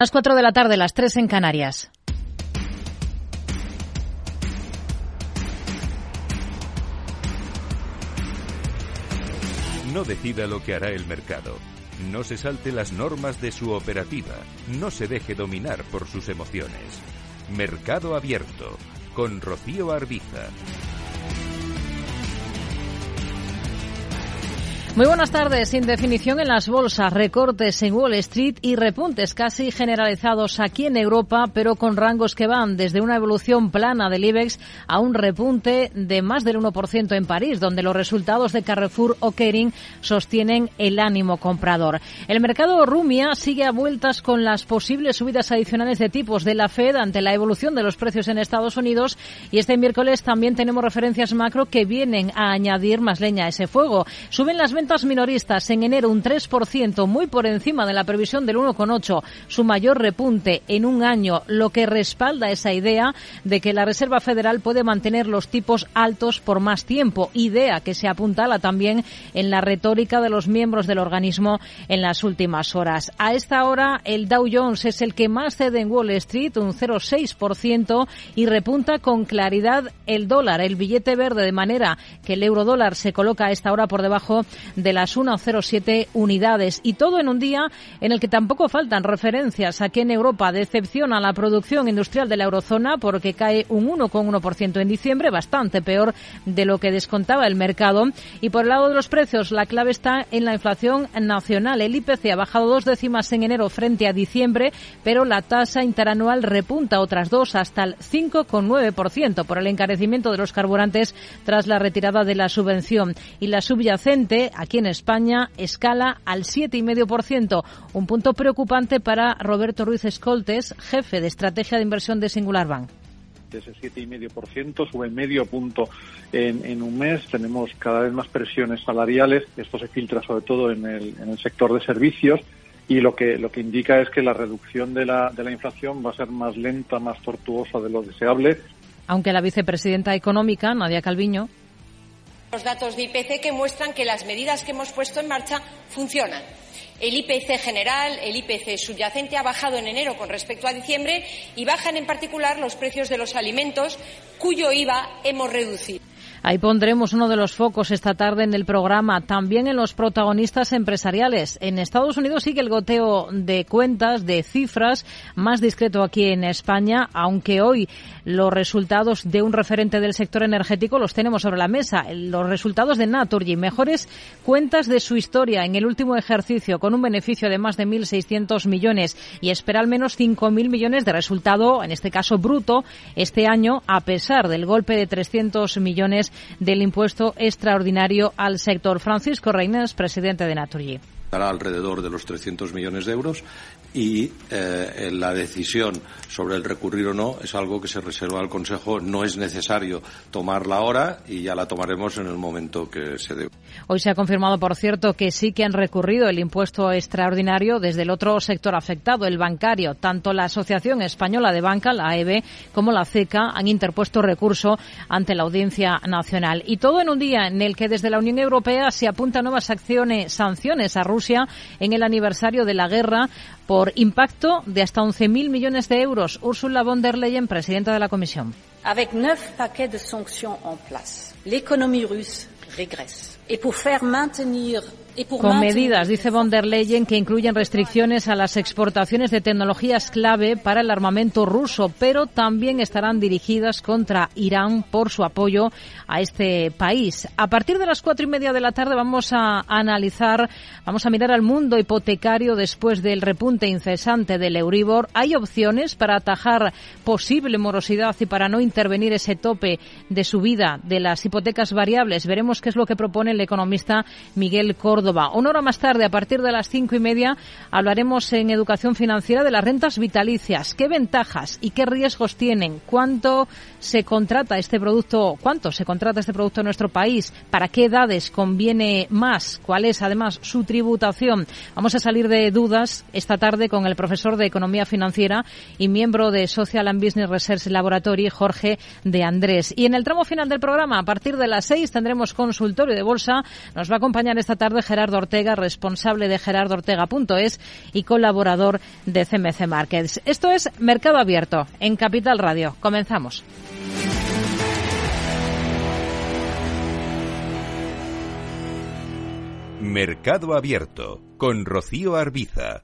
Las 4 de la tarde, las 3 en Canarias. No decida lo que hará el mercado. No se salte las normas de su operativa. No se deje dominar por sus emociones. Mercado Abierto, con Rocío Arbiza. Muy buenas tardes. Indefinición en las bolsas, recortes en Wall Street y repuntes casi generalizados aquí en Europa, pero con rangos que van desde una evolución plana del IBEX a un repunte de más del 1% en París, donde los resultados de Carrefour o Kering sostienen el ánimo comprador. El mercado rumia sigue a vueltas con las posibles subidas adicionales de tipos de la Fed ante la evolución de los precios en Estados Unidos, y este miércoles también tenemos referencias macro que vienen a añadir más leña a ese fuego. Suben las ventas minoristas en enero un 3%, muy por encima de la previsión del 1,8%, su mayor repunte en un año, lo que respalda esa idea de que la Reserva Federal puede mantener los tipos altos por más tiempo, idea que se apuntala también en la retórica de los miembros del organismo en las últimas horas. A esta hora el Dow Jones es el que más cede en Wall Street, un 0,6%, y repunta con claridad el dólar, el billete verde, de manera que el euro dólar se coloca a esta hora por debajo de las 1,07 unidades. Y todo en un día en el que tampoco faltan referencias. Aquí en Europa decepciona la producción industrial de la eurozona porque cae un 1,1% en diciembre, bastante peor de lo que descontaba el mercado. Y por el lado de los precios, la clave está en la inflación nacional. El IPC ha bajado 2 décimas en enero frente a diciembre, pero la tasa interanual repunta otras 2 hasta el 5,9% por el encarecimiento de los carburantes tras la retirada de la subvención. Y la subyacente, aquí en España, escala al 7,5%, un punto preocupante para Roberto Ruiz Escoltes, jefe de estrategia de inversión de Singular Bank. Ese 7,5% sube medio punto en un mes. Tenemos cada vez más presiones salariales. Esto se filtra sobre todo en el sector de servicios, y lo que indica es que la reducción de la inflación va a ser más lenta, más tortuosa de lo deseable. Aunque la vicepresidenta económica, Nadia Calviño, los datos de IPC que muestran que las medidas que hemos puesto en marcha funcionan. El IPC general, el IPC subyacente, ha bajado en enero con respecto a diciembre, y bajan en particular los precios de los alimentos, cuyo IVA hemos reducido. Ahí pondremos uno de los focos esta tarde en el programa, también en los protagonistas empresariales. En Estados Unidos sigue el goteo de cuentas, de cifras, más discreto aquí en España, aunque hoy los resultados de un referente del sector energético los tenemos sobre la mesa. Los resultados de Naturgy, mejores cuentas de su historia en el último ejercicio, con un beneficio de más de 1.600 millones, y espera al menos 5.000 millones de resultado, en este caso bruto, este año, a pesar del golpe de 300 millones del impuesto extraordinario al sector. Francisco Reynés, presidente de Naturgy. Estará alrededor de los 300 millones de euros y la decisión sobre el recurrir o no es algo que se reserva al Consejo. No es necesario tomarla ahora y ya la tomaremos en el momento que se dé. Hoy se ha confirmado, por cierto, que sí que han recurrido el impuesto extraordinario desde el otro sector afectado, el bancario. Tanto la Asociación Española de Banca, la AEB, como la CECA han interpuesto recurso ante la Audiencia Nacional. Y todo en un día en el que desde la Unión Europea se apuntan nuevas sanciones a Rusia en el aniversario de la guerra, por impacto de hasta 11.000 millones de euros. Ursula von der Leyen, presidenta de la Comisión. Avec 9 paquets de sanctions en place, l'économie russe régresse. Et pour faire maintenir... Con medidas, dice von der Leyen, que incluyen restricciones a las exportaciones de tecnologías clave para el armamento ruso, pero también estarán dirigidas contra Irán por su apoyo a este país. A partir de las 4:30 de la tarde vamos a mirar al mundo hipotecario después del repunte incesante del Euribor. Hay opciones para atajar posible morosidad y para no intervenir ese tope de subida de las hipotecas variables. Veremos qué es lo que propone el economista Miguel Córdoba. Una hora más tarde, a partir de las 5:30, hablaremos en Educación Financiera de las rentas vitalicias. ¿Qué ventajas y qué riesgos tienen? ¿Cuánto se contrata este producto en nuestro país? ¿Para qué edades conviene más? ¿Cuál es, además, su tributación? Vamos a salir de dudas esta tarde con el profesor de Economía Financiera y miembro de Social and Business Research Laboratory, Jorge de Andrés. Y en el tramo final del programa, a partir de las 6, tendremos consultorio de bolsa. Nos va a acompañar esta tarde Gerardo Gerardo Ortega, responsable de GerardoOrtega.es y colaborador de CMC Markets. Esto es Mercado Abierto en Capital Radio. Comenzamos. Mercado Abierto con Rocío Arbiza.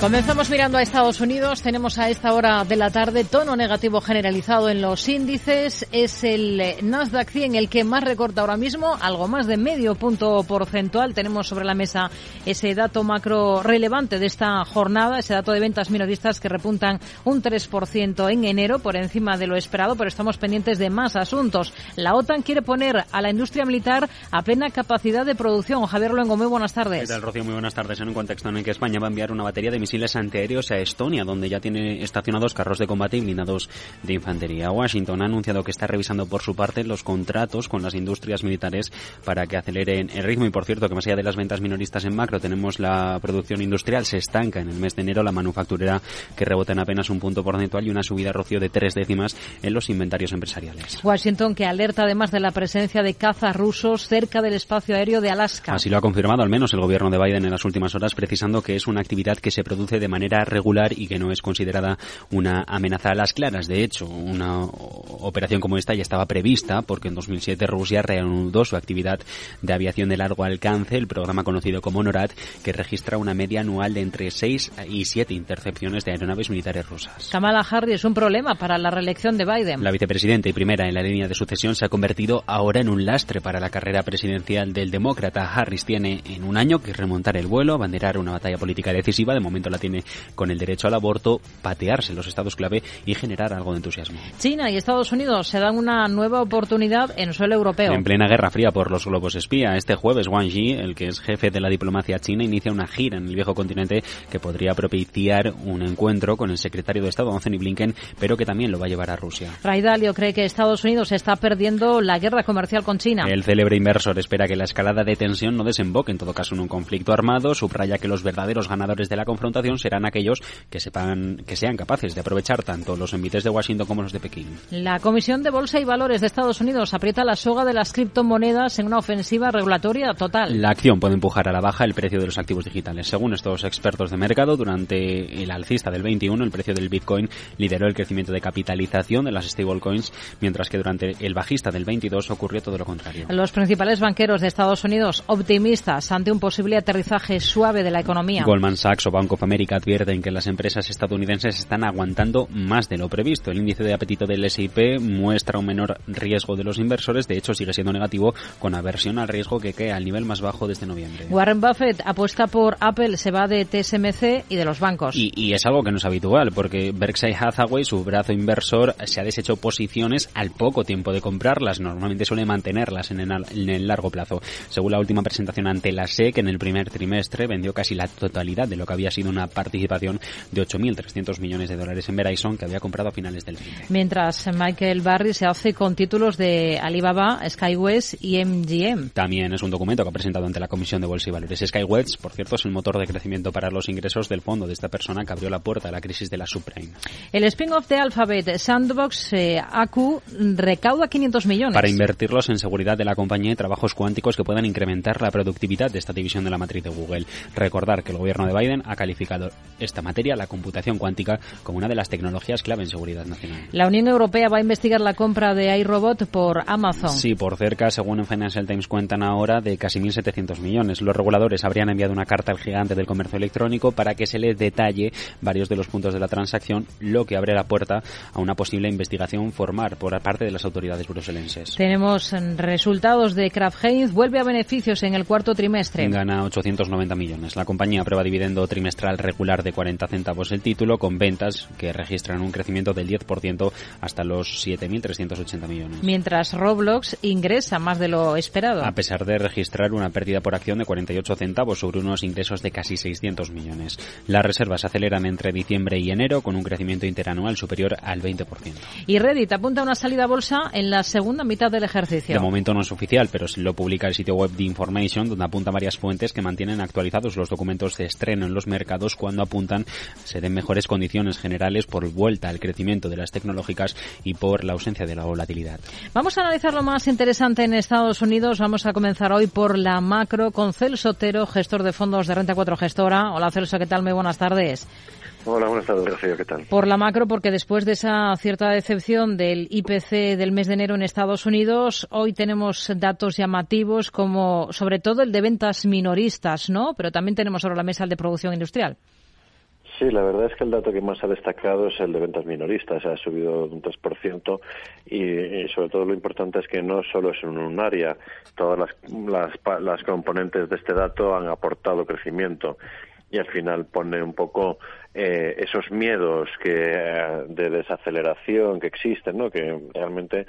Comenzamos mirando a Estados Unidos. Tenemos a esta hora de la tarde tono negativo generalizado en los índices. Es el Nasdaq 100 el que más recorta ahora mismo, algo más de medio punto porcentual. Tenemos sobre la mesa ese dato macro relevante de esta jornada, ese dato de ventas minoristas que repuntan un 3% en enero, por encima de lo esperado, pero estamos pendientes de más asuntos. La OTAN quiere poner a la industria militar a plena capacidad de producción. Javier Luengo, muy buenas tardes. ¿Qué tal, Rocío? Muy buenas tardes. En un contexto en el que España va a enviar una batería de misiles antiaéreos a Estonia, donde ya tiene estacionados carros de combate y blindados de infantería. Washington ha anunciado que está revisando por su parte los contratos con las industrias militares para que aceleren el ritmo. Y por cierto, que más allá de las ventas minoristas en macro, tenemos la producción industrial, se estanca en el mes de enero, la manufacturera que rebota en apenas un punto porcentual y una subida, Rocío, de 3 décimas en los inventarios empresariales. Washington que alerta además de la presencia de cazas rusos cerca del espacio aéreo de Alaska. Así lo ha confirmado al menos el gobierno de Biden en las últimas horas, precisando que es una actividad que se produce de manera regular y que no es considerada una amenaza a las claras. De hecho, una operación como esta ya estaba prevista porque en 2007 Rusia reanudó su actividad de aviación de largo alcance, el programa conocido como NORAD, que registra una media anual de entre 6 y 7 intercepciones de aeronaves militares rusas. Kamala Harris es un problema para la reelección de Biden. La vicepresidenta y primera en la línea de sucesión se ha convertido ahora en un lastre para la carrera presidencial del demócrata. Harris tiene en un año que remontar el vuelo, abanderar una batalla política decisiva, de momento la tiene con el derecho al aborto, patearse los estados clave y generar algo de entusiasmo. China y Estados Unidos se dan una nueva oportunidad en suelo europeo. En plena guerra fría por los globos espía, este jueves Wang Yi, el que es jefe de la diplomacia china, inicia una gira en el viejo continente que podría propiciar un encuentro con el secretario de Estado, Anthony Blinken, pero que también lo va a llevar a Rusia. Ray Dalio cree que Estados Unidos está perdiendo la guerra comercial con China. El célebre inversor espera que la escalada de tensión no desemboque en todo caso en un conflicto armado, subraya que los verdaderos ganadores de la confrontación serán aquellos que sean capaces de aprovechar tanto los envites de Washington como los de Pekín. La Comisión de Bolsa y Valores de Estados Unidos aprieta la soga de las criptomonedas en una ofensiva regulatoria total. La acción puede empujar a la baja el precio de los activos digitales. Según estos expertos de mercado, durante el alcista del 21, el precio del Bitcoin lideró el crecimiento de capitalización de las stablecoins, mientras que durante el bajista del 22 ocurrió todo lo contrario. Los principales banqueros de Estados Unidos optimistas ante un posible aterrizaje suave de la economía. Goldman Sachs o Banco América advierten que las empresas estadounidenses están aguantando más de lo previsto. El índice de apetito del S&P muestra un menor riesgo de los inversores, de hecho sigue siendo negativo, con aversión al riesgo que cae al nivel más bajo desde noviembre. Warren Buffett apuesta por Apple, se va de TSMC y de los bancos. Y es algo que no es habitual, porque Berkshire Hathaway, su brazo inversor, se ha deshecho posiciones al poco tiempo de comprarlas. Normalmente suele mantenerlas en el largo plazo. Según la última presentación ante la SEC, en el primer trimestre vendió casi la totalidad de lo que había sido una participación de $8.300 millones en Verizon, que había comprado a finales del 20. Mientras Michael Burry se hace con títulos de Alibaba, Skywest y MGM. También es un documento que ha presentado ante la Comisión de Bolsa y Valores. Skywest, por cierto, es el motor de crecimiento para los ingresos del fondo de esta persona que abrió la puerta a la crisis de la subprime. El spin-off de Alphabet, Sandbox AQ, recauda 500 millones. Para invertirlos en seguridad de la compañía y trabajos cuánticos que puedan incrementar la productividad de esta división de la matriz de Google. Recordar que el gobierno de Biden ha calificado esta materia, la computación cuántica, como una de las tecnologías clave en seguridad nacional. La Unión Europea va a investigar la compra de iRobot por Amazon. Sí, por cerca, según en Financial Times cuentan ahora, de casi 1.700 millones. Los reguladores habrían enviado una carta al gigante del comercio electrónico para que se les detalle varios de los puntos de la transacción, lo que abre la puerta a una posible investigación formal por parte de las autoridades bruselenses. Tenemos resultados de Kraft Heinz, vuelve a beneficios en el cuarto trimestre. Gana 890 millones. La compañía aprueba dividendo trimestral regular de 40 centavos el título, con ventas que registran un crecimiento del 10% hasta los 7.380 millones. Mientras Roblox ingresa más de lo esperado. A pesar de registrar una pérdida por acción de 48 centavos sobre unos ingresos de casi 600 millones. Las reservas aceleran entre diciembre y enero con un crecimiento interanual superior al 20%. Y Reddit apunta una salida a bolsa en la segunda mitad del ejercicio. De momento no es oficial, pero lo publica el sitio web The Information, donde apunta varias fuentes que mantienen actualizados los documentos de estreno en los mercados mercados cuando apuntan se den mejores condiciones generales por vuelta al crecimiento de las tecnológicas y por la ausencia de la volatilidad. Vamos a analizar lo más interesante en Estados Unidos. Vamos a comenzar hoy por la macro con Celso Otero, gestor de fondos de Renta 4 Gestora. Hola Celso, ¿qué tal? Muy buenas tardes. Hola, buenas tardes, Rocío, ¿qué tal? Por la macro, porque después de esa cierta decepción del IPC del mes de enero en Estados Unidos, hoy tenemos datos llamativos como, sobre todo, el de ventas minoristas, ¿no? Pero también tenemos sobre la mesa el de producción industrial. Sí, la verdad es que el dato que más ha destacado es el de ventas minoristas, ha subido un 3% y sobre todo lo importante es que no solo es en un área, todas las componentes de este dato han aportado crecimiento. Y al final pone un poco esos miedos de desaceleración que existen, ¿no? Que realmente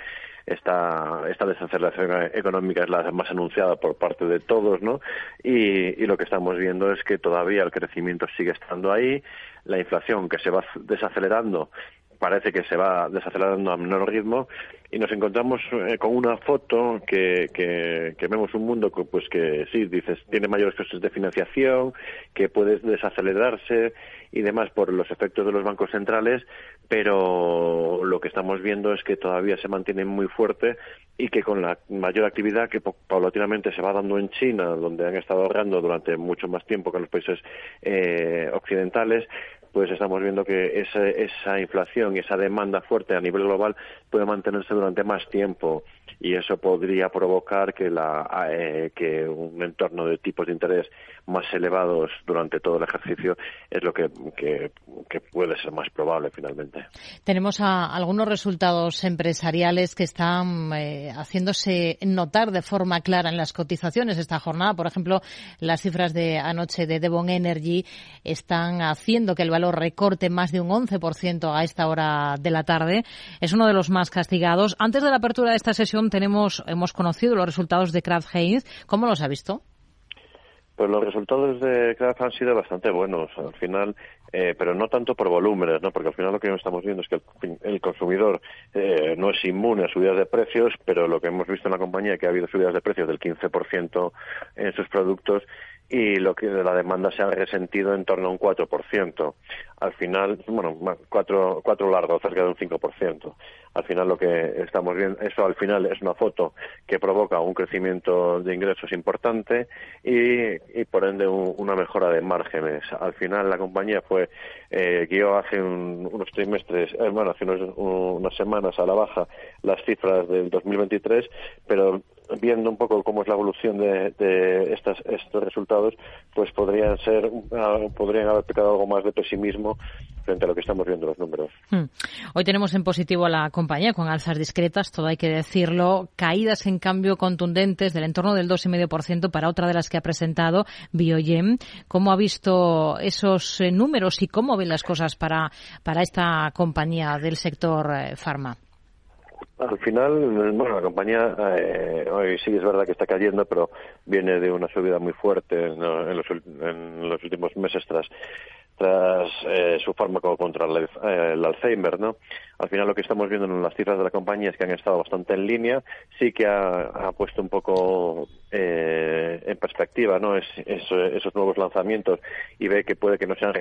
esta desaceleración económica es la más anunciada por parte de todos, ¿no? Y lo que estamos viendo es que todavía el crecimiento sigue estando ahí, la inflación que se va desacelerando parece que se va desacelerando a menor ritmo y nos encontramos con una foto que vemos un mundo que, pues que sí, dices, tiene mayores costes de financiación, que puede desacelerarse y demás por los efectos de los bancos centrales, pero lo que estamos viendo es que todavía se mantiene muy fuerte y que con la mayor actividad que paulatinamente se va dando en China, donde han estado ahorrando durante mucho más tiempo que en los países occidentales, pues estamos viendo que esa inflación y esa demanda fuerte a nivel global puede mantenerse durante más tiempo y eso podría provocar que un entorno de tipos de interés más elevados durante todo el ejercicio es lo que puede ser más probable finalmente. Tenemos algunos resultados empresariales que están haciéndose notar de forma clara en las cotizaciones esta jornada. Por ejemplo, las cifras de anoche de Devon Energy están haciendo que el valor recorte más de un 11% a esta hora de la tarde. Es uno de los más castigados. Antes de la apertura de esta sesión hemos conocido los resultados de Kraft Heinz. ¿Cómo los ha visto? Pues los resultados de Kraft han sido bastante buenos al final, pero no tanto por volúmenes, ¿no? Porque al final lo que estamos viendo es que el consumidor no es inmune a subidas de precios, pero lo que hemos visto en la compañía es que ha habido subidas de precios del 15% en sus productos y lo que de la demanda se ha resentido en torno a un 4%. Al final, bueno, cuatro largos, cerca de un 5%. Al final lo que estamos viendo, eso al final es una foto que provoca un crecimiento de ingresos importante y por ende una mejora de márgenes. Al final la compañía guió hace unos trimestres, bueno, hace unas semanas a la baja las cifras del 2023, pero viendo un poco cómo es la evolución de estos resultados, pues podrían haber pecado algo más de pesimismo frente a lo que estamos viendo los números. Hoy tenemos en positivo a la compañía con alzas discretas, todo hay que decirlo, caídas en cambio contundentes del entorno del 2,5% para otra de las que ha presentado Biogen. ¿Cómo ha visto esos números y cómo ven las cosas para esta compañía del sector farma? Al final, bueno, la compañía hoy sí es verdad que está cayendo, pero viene de una subida muy fuerte en los últimos meses tras su fármaco contra el Alzheimer, ¿no? Al final lo que estamos viendo en las cifras de la compañía es que han estado bastante en línea, sí que ha puesto un poco en perspectiva, ¿no? Esos nuevos lanzamientos y ve que puede que no sean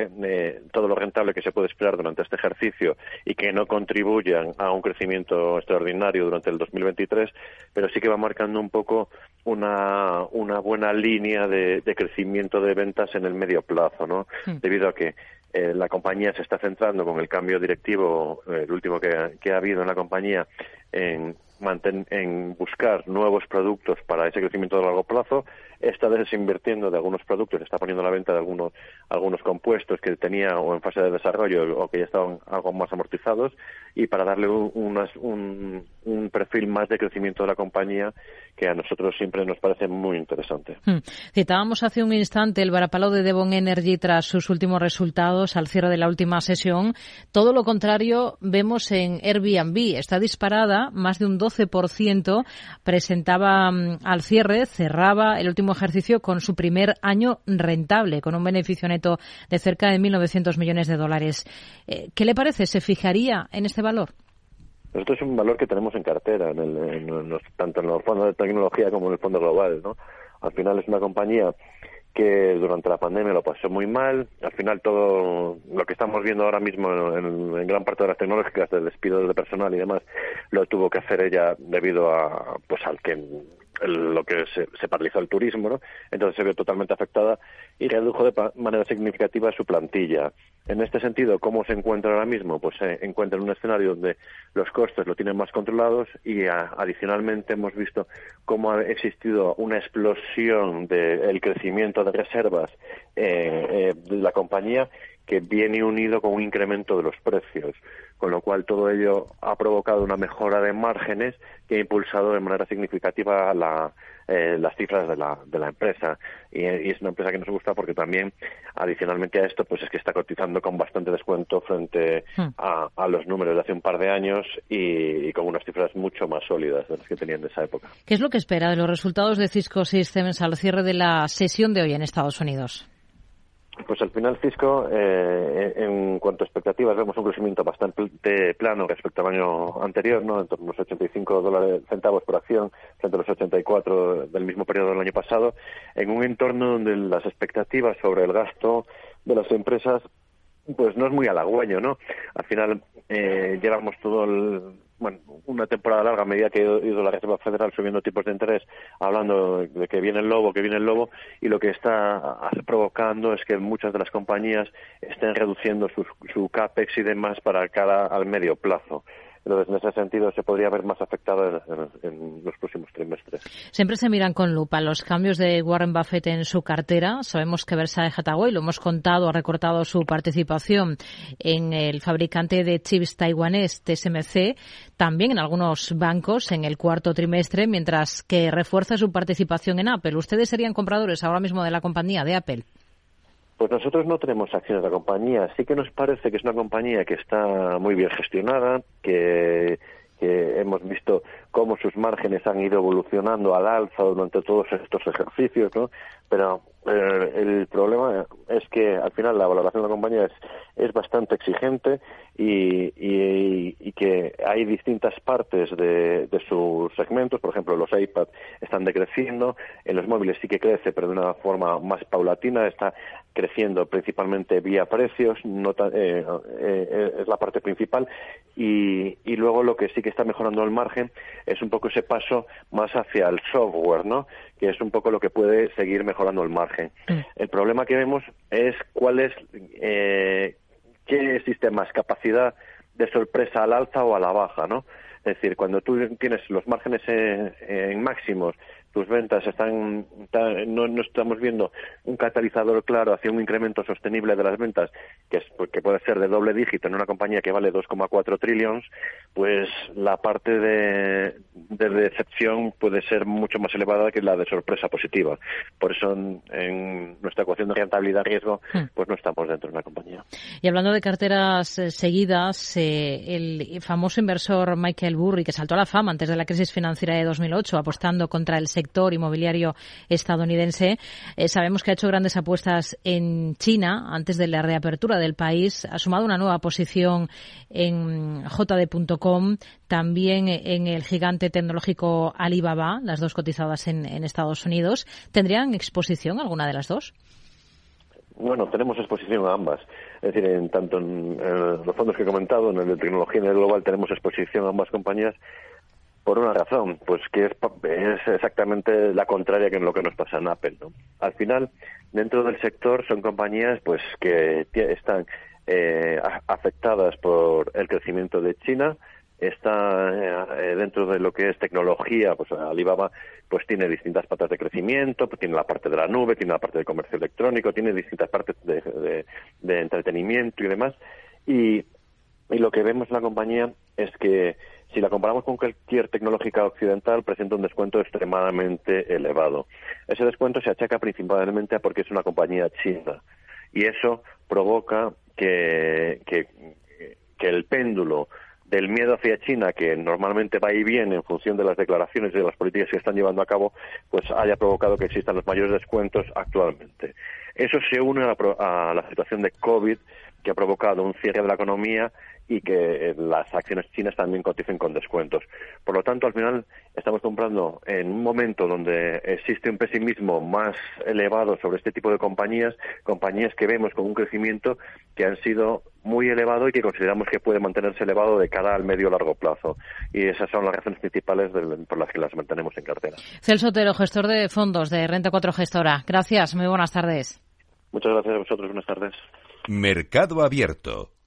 todo lo rentable que se puede esperar durante este ejercicio y que no contribuyan a un crecimiento extraordinario durante el 2023, pero sí que va marcando un poco una buena línea de crecimiento de ventas en el medio plazo, ¿no? Sí. Debido a que la compañía se está centrando con el cambio directivo, el último que ha habido en la compañía, en buscar nuevos productos para ese crecimiento de largo plazo. Está desinvirtiendo de algunos productos, está poniendo a la venta de algunos compuestos que tenía o en fase de desarrollo o que ya estaban algo más amortizados y para darle un perfil más de crecimiento de la compañía que a nosotros siempre nos parece muy interesante. Citábamos hace un instante el varapalo de Devon Energy tras sus últimos resultados al cierre de la última sesión. Todo lo contrario vemos en Airbnb. Está disparada más de un 12%. Presentaba al cierre, cerraba el último ejercicio con su primer año rentable, con un beneficio neto de cerca de 1.900 millones de dólares. ¿Qué le parece? ¿Se fijaría en este valor? Esto es un valor que tenemos en cartera, tanto en los fondos de tecnología como en el fondo global, ¿no? Al final es una compañía que durante la pandemia lo pasó muy mal. Al final todo lo que estamos viendo ahora mismo en gran parte de las tecnológicas, del despido de personal y demás, lo tuvo que hacer ella debido a lo que se paralizó el turismo, ¿no? Entonces se vio totalmente afectada y redujo de manera significativa su plantilla. En este sentido, ¿cómo se encuentra ahora mismo? Pues se encuentra en un escenario donde los costes lo tienen más controlados y adicionalmente hemos visto cómo ha existido una explosión del crecimiento de reservas de la compañía, que viene unido con un incremento de los precios, con lo cual todo ello ha provocado una mejora de márgenes que ha impulsado de manera significativa las cifras de la empresa. Y es una empresa que nos gusta porque también, adicionalmente a esto, pues es que está cotizando con bastante descuento frente a los números de hace un par de años y con unas cifras mucho más sólidas de las que tenían de esa época. ¿Qué es lo que espera de los resultados de Cisco Systems al cierre de la sesión de hoy en Estados Unidos? Pues al final Cisco, en cuanto a expectativas, vemos un crecimiento bastante plano respecto al año anterior, ¿no? En torno a los 85 centavos por acción frente a los 84 del mismo periodo del año pasado, en un entorno donde las expectativas sobre el gasto de las empresas pues no es muy halagüeño, ¿no? Al final llevamos una temporada larga, a medida que ha ido la Reserva Federal subiendo tipos de interés, hablando de que viene el lobo, y lo que está provocando es que muchas de las compañías estén reduciendo su CAPEX y demás para cara al medio plazo. Entonces, en ese sentido, se podría ver más afectado en los próximos trimestres. Siempre se miran con lupa los cambios de Warren Buffett en su cartera. Sabemos que Berkshire Hathaway, lo hemos contado, ha recortado su participación en el fabricante de chips taiwanés TSMC, también en algunos bancos en el cuarto trimestre, mientras que refuerza su participación en Apple. ¿Ustedes serían compradores ahora mismo de la compañía, de Apple? Pues nosotros no tenemos acciones de la compañía. Sí que nos parece que es una compañía que está muy bien gestionada, que hemos visto cómo sus márgenes han ido evolucionando al alza durante todos estos ejercicios, ¿no? Pero el problema es que al final la valoración de la compañía es bastante exigente y que hay distintas partes de sus segmentos. Por ejemplo, los iPads están decreciendo, en los móviles sí que crece, pero de una forma más paulatina, está creciendo principalmente vía precios, es la parte principal, y luego lo que sí que está mejorando el margen es un poco ese paso más hacia el software, ¿no? Que es un poco lo que puede seguir mejorando el margen. El problema que vemos es qué existe más capacidad de sorpresa al alza o a la baja, ¿no? Es decir, cuando tú tienes los márgenes en máximos, tus ventas no estamos viendo un catalizador claro hacia un incremento sostenible de las ventas, que puede ser de doble dígito en una compañía que vale 2,4 trillones, pues la parte de decepción puede ser mucho más elevada que la de sorpresa positiva. Por eso en nuestra ecuación de rentabilidad-riesgo pues no estamos dentro de una compañía. Y hablando de carteras seguidas, el famoso inversor Michael Burry, que saltó a la fama antes de la crisis financiera de 2008 apostando contra el sector inmobiliario estadounidense, sabemos que ha hecho grandes apuestas en China antes de la reapertura del país, ha sumado una nueva posición en JD.com, también en el gigante tecnológico Alibaba, las dos cotizadas en Estados Unidos. ¿Tendrían exposición alguna de las dos? Bueno, tenemos exposición a ambas. Es decir, en los fondos que he comentado, en el de tecnología y en el global, tenemos exposición a ambas compañías. Por una razón, pues que es exactamente la contraria que en lo que nos pasa en Apple, ¿no? Al final, dentro del sector son compañías pues que están afectadas por el crecimiento de China. Está dentro de lo que es tecnología, pues Alibaba pues tiene distintas patas de crecimiento, pues tiene la parte de la nube, tiene la parte de comercio electrónico, tiene distintas partes de entretenimiento y demás. Y lo que vemos en la compañía es que si la comparamos con cualquier tecnológica occidental, presenta un descuento extremadamente elevado. Ese descuento se achaca principalmente a porque es una compañía china. Y eso provoca que el péndulo del miedo hacia China, que normalmente va y viene en función de las declaraciones y de las políticas que están llevando a cabo, pues haya provocado que existan los mayores descuentos actualmente. Eso se une a la situación de COVID, que ha provocado un cierre de la economía y que las acciones chinas también coticen con descuentos. Por lo tanto, al final estamos comprando en un momento donde existe un pesimismo más elevado sobre este tipo de compañías que vemos con un crecimiento que han sido muy elevado y que consideramos que puede mantenerse elevado de cara al medio largo plazo. Y esas son las razones principales por las que las mantenemos en cartera. Celso Otero, gestor de fondos de Renta 4 Gestora. Gracias, muy buenas tardes. Muchas gracias a vosotros, buenas tardes. Mercado Abierto,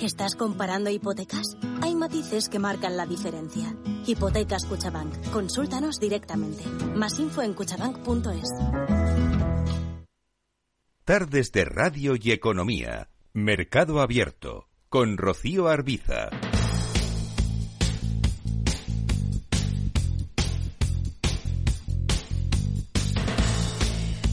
¿Estás comparando hipotecas? Hay matices que marcan la diferencia. Hipotecas Cuchabank. Consúltanos directamente. Más info en cuchabank.es. Tardes de Radio y Economía. Mercado Abierto. Con Rocío Arbiza.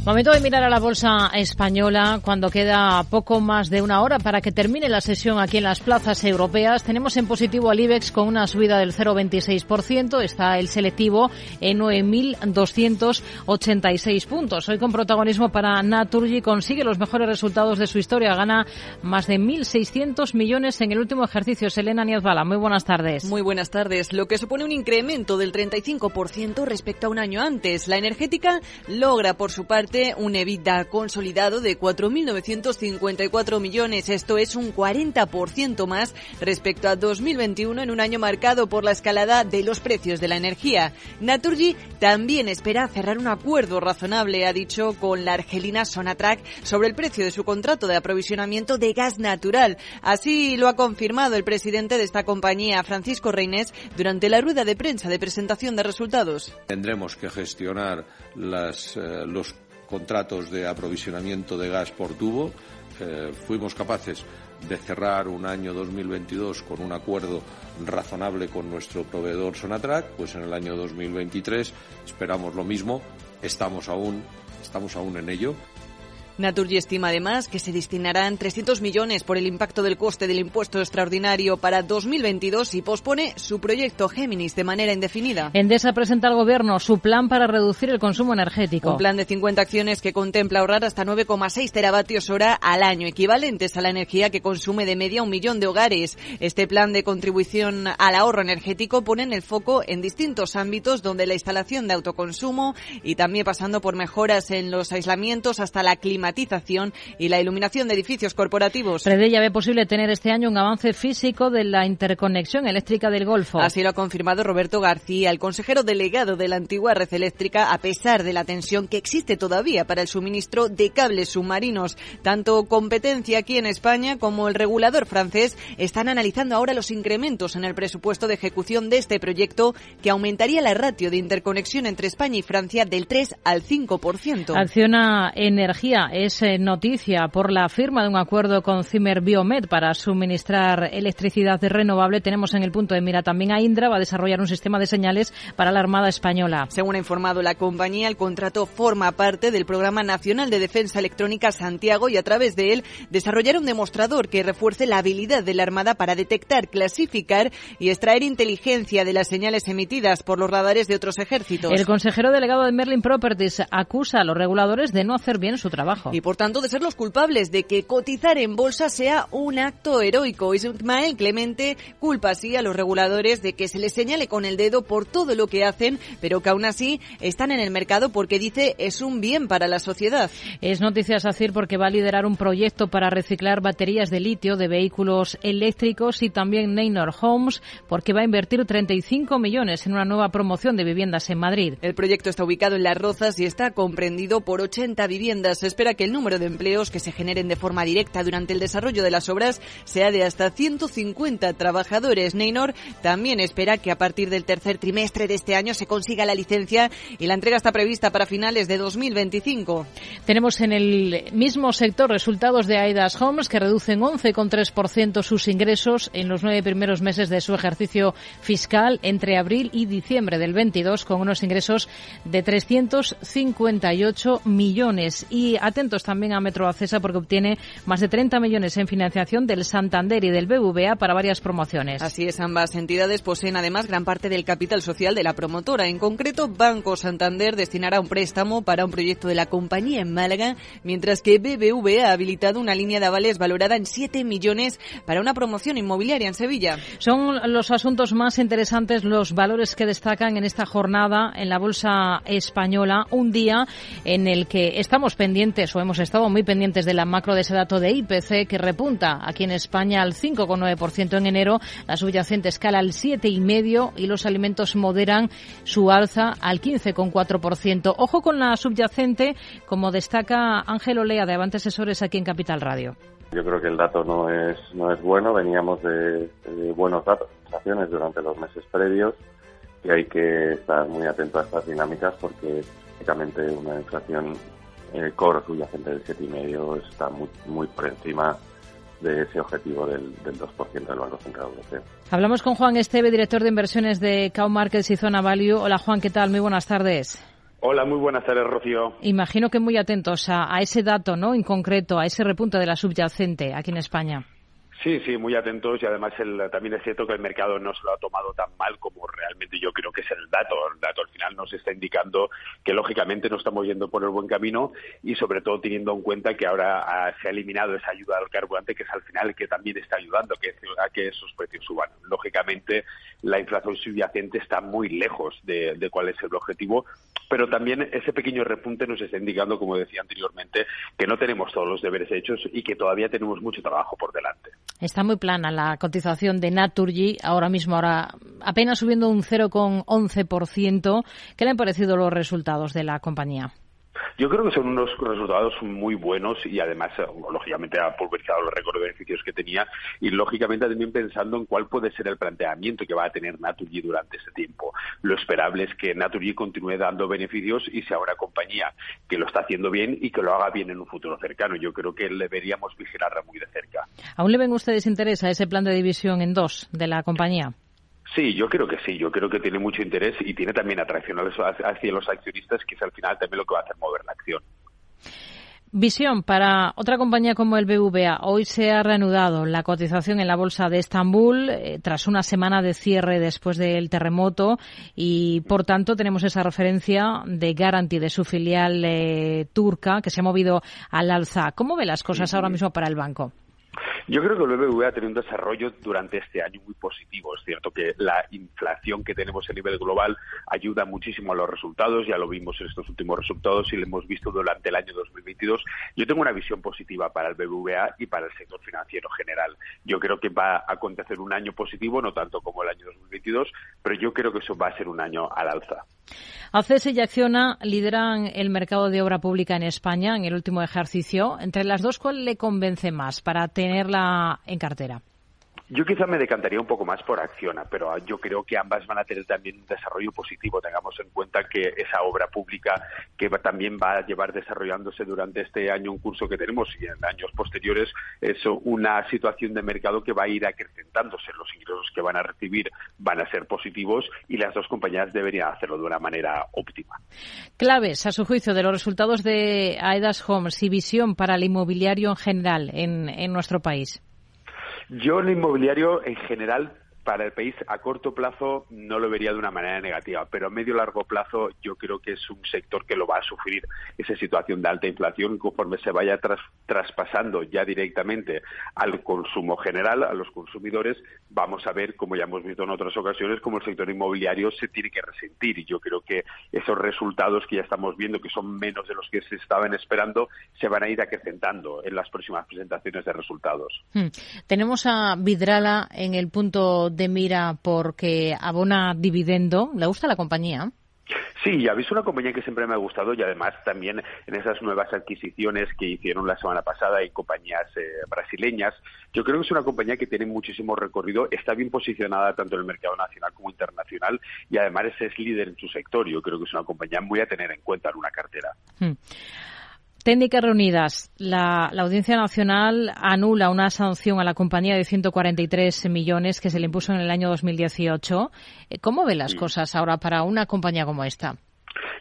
Momento de mirar a la bolsa española cuando queda poco más de una hora para que termine la sesión aquí en las plazas europeas. Tenemos en positivo al IBEX con una subida del 0,26%. Está el selectivo en 9.286 puntos. Hoy con protagonismo para Naturgy, consigue los mejores resultados de su historia. Gana más de 1.600 millones en el último ejercicio. Selena Niezbala, muy buenas tardes. Muy buenas tardes. Lo que supone un incremento del 35% respecto a un año antes. La energética logra por su parte un EBITDA consolidado de 4.954 millones. Esto es un 40% más respecto a 2021 en un año marcado por la escalada de los precios de la energía. Naturgy también espera cerrar un acuerdo razonable, ha dicho, con la argelina Sonatrach sobre el precio de su contrato de aprovisionamiento de gas natural. Así lo ha confirmado el presidente de esta compañía, Francisco Reynés, durante la rueda de prensa de presentación de resultados. Tendremos que gestionar los contratos de aprovisionamiento de gas por tubo. Fuimos capaces de cerrar un año 2022 con un acuerdo razonable con nuestro proveedor Sonatrach, pues en el año 2023 esperamos lo mismo, estamos aún en ello. Naturgy estima además que se destinarán 300 millones por el impacto del coste del impuesto extraordinario para 2022 y pospone su proyecto Géminis de manera indefinida. Endesa presenta al Gobierno su plan para reducir el consumo energético. Un plan de 50 acciones que contempla ahorrar hasta 9,6 teravatios hora al año, equivalentes a la energía que consume de media 1 millón de hogares. Este plan de contribución al ahorro energético pone en el foco en distintos ámbitos donde la instalación de autoconsumo y también pasando por mejoras en los aislamientos hasta la climatización y la iluminación de edificios corporativos. Predella ve posible tener este año un avance físico de la interconexión eléctrica del Golfo. Así lo ha confirmado Roberto García, el consejero delegado de la antigua red eléctrica, a pesar de la tensión que existe todavía para el suministro de cables submarinos. Tanto competencia aquí en España como el regulador francés están analizando ahora los incrementos en el presupuesto de ejecución de este proyecto, que aumentaría la ratio de interconexión entre España y Francia del 3 al 5%. Acciona Energía es noticia por la firma de un acuerdo con Zimmer Biomet para suministrar electricidad renovable. Tenemos en el punto de mira también a Indra, va a desarrollar un sistema de señales para la Armada Española. Según ha informado la compañía, el contrato forma parte del Programa Nacional de Defensa Electrónica Santiago y a través de él desarrollar un demostrador que refuerce la habilidad de la Armada para detectar, clasificar y extraer inteligencia de las señales emitidas por los radares de otros ejércitos. El consejero delegado de Merlin Properties acusa a los reguladores de no hacer bien su trabajo y por tanto de ser los culpables de que cotizar en bolsa sea un acto heroico. Ismael Clemente culpa así a los reguladores de que se les señale con el dedo por todo lo que hacen, pero que aún así están en el mercado porque dice es un bien para la sociedad. Es noticia SACIR porque va a liderar un proyecto para reciclar baterías de litio de vehículos eléctricos, y también Neinor Homes porque va a invertir 35 millones en una nueva promoción de viviendas en Madrid. El proyecto está ubicado en Las Rozas y está comprendido por 80 viviendas. Se espera que el número de empleos que se generen de forma directa durante el desarrollo de las obras sea de hasta 150 trabajadores. Neynor también espera que a partir del tercer trimestre de este año se consiga la licencia y la entrega está prevista para finales de 2025. Tenemos en el mismo sector resultados de Aedas Homes, que reducen 11,3% sus ingresos en los 9 primeros meses de su ejercicio fiscal entre abril y diciembre del 22, con unos ingresos de 358 millones. Y atentos también a Metroacesa, porque obtiene más de 30 millones en financiación del Santander y del BBVA para varias promociones. Así es, ambas entidades poseen además gran parte del capital social de la promotora. En concreto, Banco Santander destinará un préstamo para un proyecto de la compañía en Málaga, mientras que BBVA ha habilitado una línea de avales valorada en 7 millones para una promoción inmobiliaria en Sevilla. Son los asuntos más interesantes, los valores que destacan en esta jornada en la bolsa española, un día en el que estamos pendientes o hemos estado muy pendientes de la macro, de ese dato de IPC que repunta aquí en España al 5,9% en enero, la subyacente escala al 7,5% y los alimentos moderan su alza al 15,4%. Ojo con la subyacente, como destaca Ángel Olea de Avante Asesores aquí en Capital Radio. Yo creo que el dato no es bueno, veníamos de buenos datos, sensaciones durante los meses previos, y hay que estar muy atento a estas dinámicas porque prácticamente una inflación core subyacente del 7,5 está muy, muy por encima de ese objetivo del 2% del Banco Central Europeo. Hablamos con Juan Esteve, director de inversiones de Cow Markets y Zona Value. Hola Juan, ¿qué tal? Muy buenas tardes. Hola, muy buenas tardes, Rocío. Imagino que muy atentos a ese dato, ¿no?, en concreto, a ese repunte de la subyacente aquí en España. Sí, muy atentos, y además también es cierto que el mercado no se lo ha tomado tan mal como realmente yo creo que es el dato. El dato al final nos está indicando que lógicamente nos estamos yendo por el buen camino, y sobre todo teniendo en cuenta que ahora se ha eliminado esa ayuda al carburante, que es al final que también está ayudando a que esos precios suban. Lógicamente la inflación subyacente está muy lejos de cuál es el objetivo, pero también ese pequeño repunte nos está indicando, como decía anteriormente, que no tenemos todos los deberes hechos y que todavía tenemos mucho trabajo por delante. Está muy plana la cotización de Naturgy ahora mismo, ahora apenas subiendo un 0,11%. ¿Qué le han parecido los resultados de la compañía? Yo creo que son unos resultados muy buenos y además, lógicamente, ha pulverizado los récords de beneficios que tenía, y lógicamente también pensando en cuál puede ser el planteamiento que va a tener Naturgy durante este tiempo. Lo esperable es que Naturgy continúe dando beneficios y sea una compañía que lo está haciendo bien y que lo haga bien en un futuro cercano. Yo creo que deberíamos vigilarla muy de cerca. ¿Aún le ven ustedes interés a ese plan de división en dos de la compañía? Sí, yo creo que sí. Yo creo que tiene mucho interés y tiene también atracción hacia los accionistas, que es al final también lo que va a hacer mover la acción. Visión para otra compañía como el BBVA. Hoy se ha reanudado la cotización en la bolsa de Estambul tras una semana de cierre después del terremoto, y por tanto tenemos esa referencia de Garanti, de su filial turca, que se ha movido al alza. ¿Cómo ve las cosas ahora mismo para el banco? Yo creo que el BBVA ha tenido un desarrollo durante este año muy positivo. Es cierto que la inflación que tenemos a nivel global ayuda muchísimo a los resultados, ya lo vimos en estos últimos resultados y lo hemos visto durante el año 2022. Yo tengo una visión positiva para el BBVA y para el sector financiero general. Yo creo que va a acontecer un año positivo, no tanto como el año 2022, pero yo creo que eso va a ser un año al alza. ACS y Acciona lideran el mercado de obra pública en España en el último ejercicio. Entre las dos, ¿cuál le convence más para tenerla en cartera? Yo quizá me decantaría un poco más por Acciona, pero yo creo que ambas van a tener también un desarrollo positivo. Tengamos en cuenta que esa obra pública que también va a llevar desarrollándose durante este año un curso que tenemos y en años posteriores, es una situación de mercado que va a ir acrecentándose. Los ingresos que van a recibir van a ser positivos y las dos compañías deberían hacerlo de una manera óptima. Claves, a su juicio, de los resultados de Aedas Homes y visión para el inmobiliario en general en nuestro país. Yo el inmobiliario en general para el país a corto plazo no lo vería de una manera negativa, pero a medio largo plazo yo creo que es un sector que lo va a sufrir, esa situación de alta inflación, conforme se vaya traspasando ya directamente al consumo general, a los consumidores. Vamos a ver, como ya hemos visto en otras ocasiones, cómo el sector inmobiliario se tiene que resentir, y yo creo que esos resultados que ya estamos viendo, que son menos de los que se estaban esperando, se van a ir acrecentando en las próximas presentaciones de resultados. Tenemos a Vidrala en el punto de mira porque abona dividendo. ¿Le gusta la compañía? Sí, ya habéis una compañía que siempre me ha gustado y además también en esas nuevas adquisiciones que hicieron la semana pasada en compañías brasileñas, yo creo que es una compañía que tiene muchísimo recorrido, está bien posicionada tanto en el mercado nacional como internacional y además es líder en su sector. Yo creo que es una compañía muy a tener en cuenta en una cartera. Técnicas reunidas. La Audiencia Nacional anula una sanción a la compañía de 143 millones que se le impuso en el año 2018. ¿Cómo ven las cosas ahora para una compañía como esta?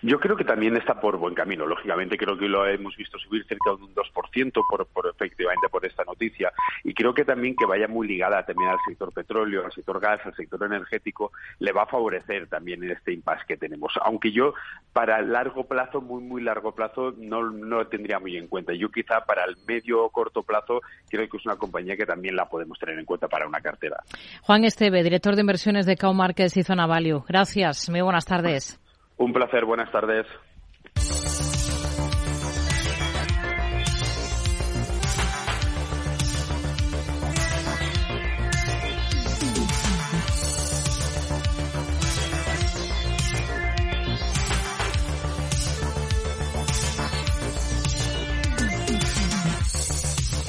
Yo creo que también está por buen camino. Lógicamente creo que lo hemos visto subir cerca de un 2% por efectivamente por esta noticia y creo que también que vaya muy ligada también al sector petróleo, al sector gas, al sector energético, le va a favorecer también en este impasse que tenemos. Aunque yo para largo plazo, muy largo plazo, no lo tendría muy en cuenta. Yo quizá para el medio o corto plazo creo que es una compañía que también la podemos tener en cuenta para una cartera. Juan Esteve, director de inversiones de Cow Markets y Zona Value. Gracias, muy buenas tardes. Un placer, buenas tardes.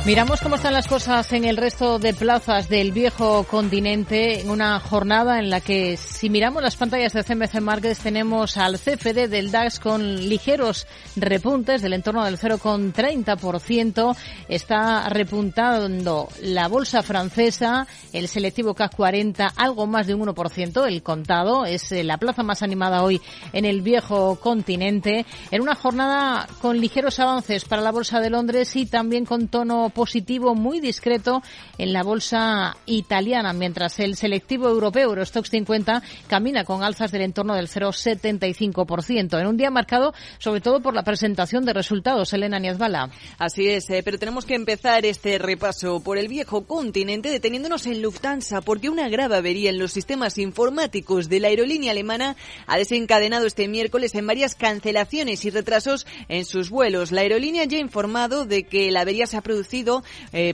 Miramos cómo están las cosas en el resto de plazas del viejo continente en una jornada en la que, si miramos las pantallas de CMC Markets, tenemos al CFD del DAX con ligeros repuntes del entorno del 0,30%. Está repuntando la bolsa francesa, el selectivo CAC 40, algo más de un 1%. El contado es la plaza más animada hoy en el viejo continente. En una jornada con ligeros avances para la bolsa de Londres y también con tono positivo muy discreto en la bolsa italiana, mientras el selectivo europeo Eurostoxx 50 camina con alzas del entorno del 0,75%. En un día marcado sobre todo por la presentación de resultados, Elena Niezbala. Así es, pero tenemos que empezar este repaso por el viejo continente deteniéndonos en Lufthansa, porque una grave avería en los sistemas informáticos de la aerolínea alemana ha desencadenado este miércoles en varias cancelaciones y retrasos en sus vuelos. La aerolínea ya ha informado de que la avería se ha producido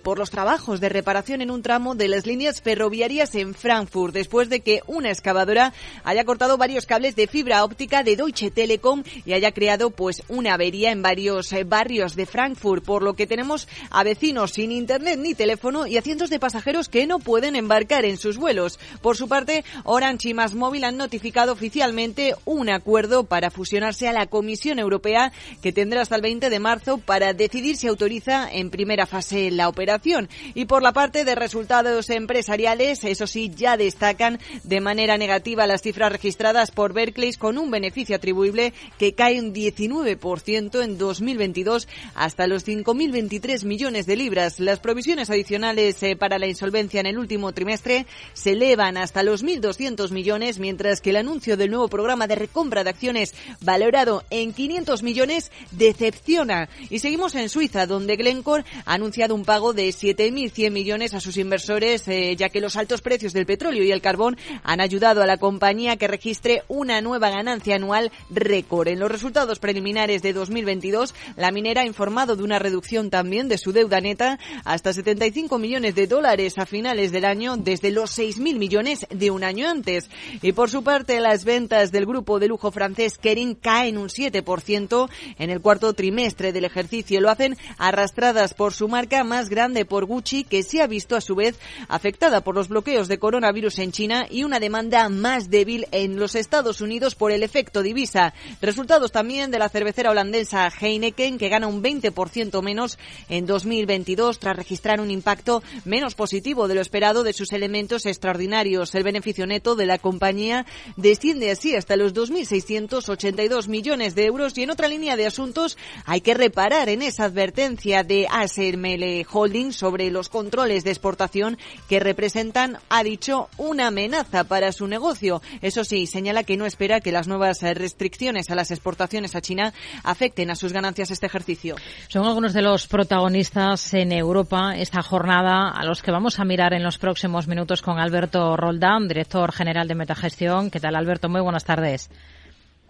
por los trabajos de reparación en un tramo de las líneas ferroviarias en Frankfurt, después de que una excavadora haya cortado varios cables de fibra óptica de Deutsche Telekom y haya creado una avería en varios barrios de Frankfurt, por lo que tenemos a vecinos sin internet ni teléfono y a cientos de pasajeros que no pueden embarcar en sus vuelos. Por su parte, Orange y MásMóvil han notificado oficialmente un acuerdo para fusionarse a la Comisión Europea, que tendrá hasta el 20 de marzo para decidir si autoriza en primera fase en la operación. Y por la parte de resultados empresariales, eso sí, ya destacan de manera negativa las cifras registradas por Barclays, con un beneficio atribuible que cae un 19% en 2022 hasta los 5.023 millones de libras. Las provisiones adicionales para la insolvencia en el último trimestre se elevan hasta los 1.200 millones, mientras que el anuncio del nuevo programa de recompra de acciones valorado en 500 millones decepciona. Y seguimos en Suiza, donde Glencore ha anunciado un pago de 7.100 millones a sus inversores, ya que los altos precios del petróleo y el carbón han ayudado a la compañía que registre una nueva ganancia anual récord. En los resultados preliminares de 2022, la minera ha informado de una reducción también de su deuda neta hasta 75 millones de dólares a finales del año, desde los 6.000 millones de un año antes. Y por su parte, las ventas del grupo de lujo francés Kering caen un 7% en el cuarto trimestre del ejercicio. Lo hacen arrastradas por su marca más grande, por Gucci, que se ha visto a su vez afectada por los bloqueos de coronavirus en China y una demanda más débil en los Estados Unidos por el efecto divisa. Resultados también de la cervecera holandesa Heineken, que gana un 20% menos en 2022 tras registrar un impacto menos positivo de lo esperado de sus elementos extraordinarios. El beneficio neto de la compañía desciende así hasta los 2.682 millones de euros. Y en otra línea de asuntos hay que reparar en esa advertencia de ASML Holding sobre los controles de exportación, que representan, ha dicho, una amenaza para su negocio. Eso sí, señala que no espera que las nuevas restricciones a las exportaciones a China afecten a sus ganancias este ejercicio. Son algunos de los protagonistas en Europa esta jornada, a los que vamos a mirar en los próximos minutos con Alberto Roldán, director general de Metagestión. ¿Qué tal, Alberto? Muy buenas tardes.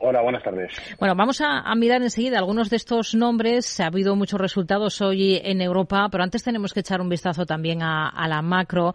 Hola, buenas tardes. Bueno, vamos a mirar enseguida algunos de estos nombres. Ha habido muchos resultados hoy en Europa, pero antes tenemos que echar un vistazo también a la macro.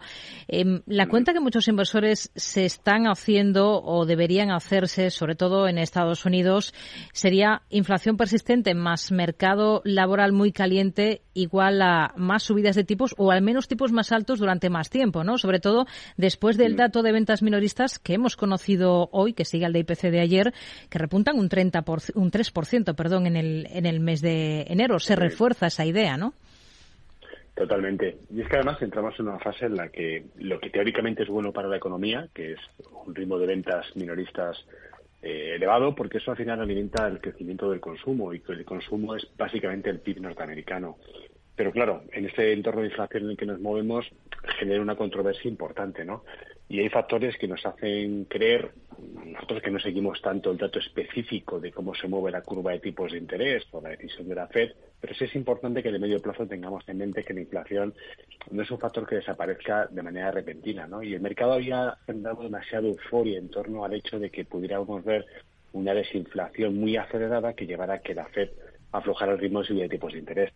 La cuenta que muchos inversores se están haciendo o deberían hacerse, sobre todo en Estados Unidos, sería inflación persistente más mercado laboral muy caliente igual a más subidas de tipos o al menos tipos más altos durante más tiempo, ¿no? Sobre todo después del dato de ventas minoristas que hemos conocido hoy, que sigue al de IPC de ayer, que repuntan un 3% en el mes de enero. Se refuerza esa idea, ¿no? Totalmente. Y es que además entramos en una fase en la que lo que teóricamente es bueno para la economía, que es un ritmo de ventas minoristas elevado, porque eso al final alimenta el crecimiento del consumo, y que el consumo es básicamente el PIB norteamericano. Pero claro, en este entorno de inflación en el que nos movemos genera una controversia importante, ¿no? Y hay factores que nos hacen creer, nosotros que no seguimos tanto el dato específico de cómo se mueve la curva de tipos de interés o la decisión de la Fed, pero sí es importante que en el medio plazo tengamos en mente que la inflación no es un factor que desaparezca de manera repentina, ¿no? Y el mercado había generado demasiada euforia en torno al hecho de que pudiéramos ver una desinflación muy acelerada que llevara a que la Fed aflojar el ritmo de subida de tipos de interés.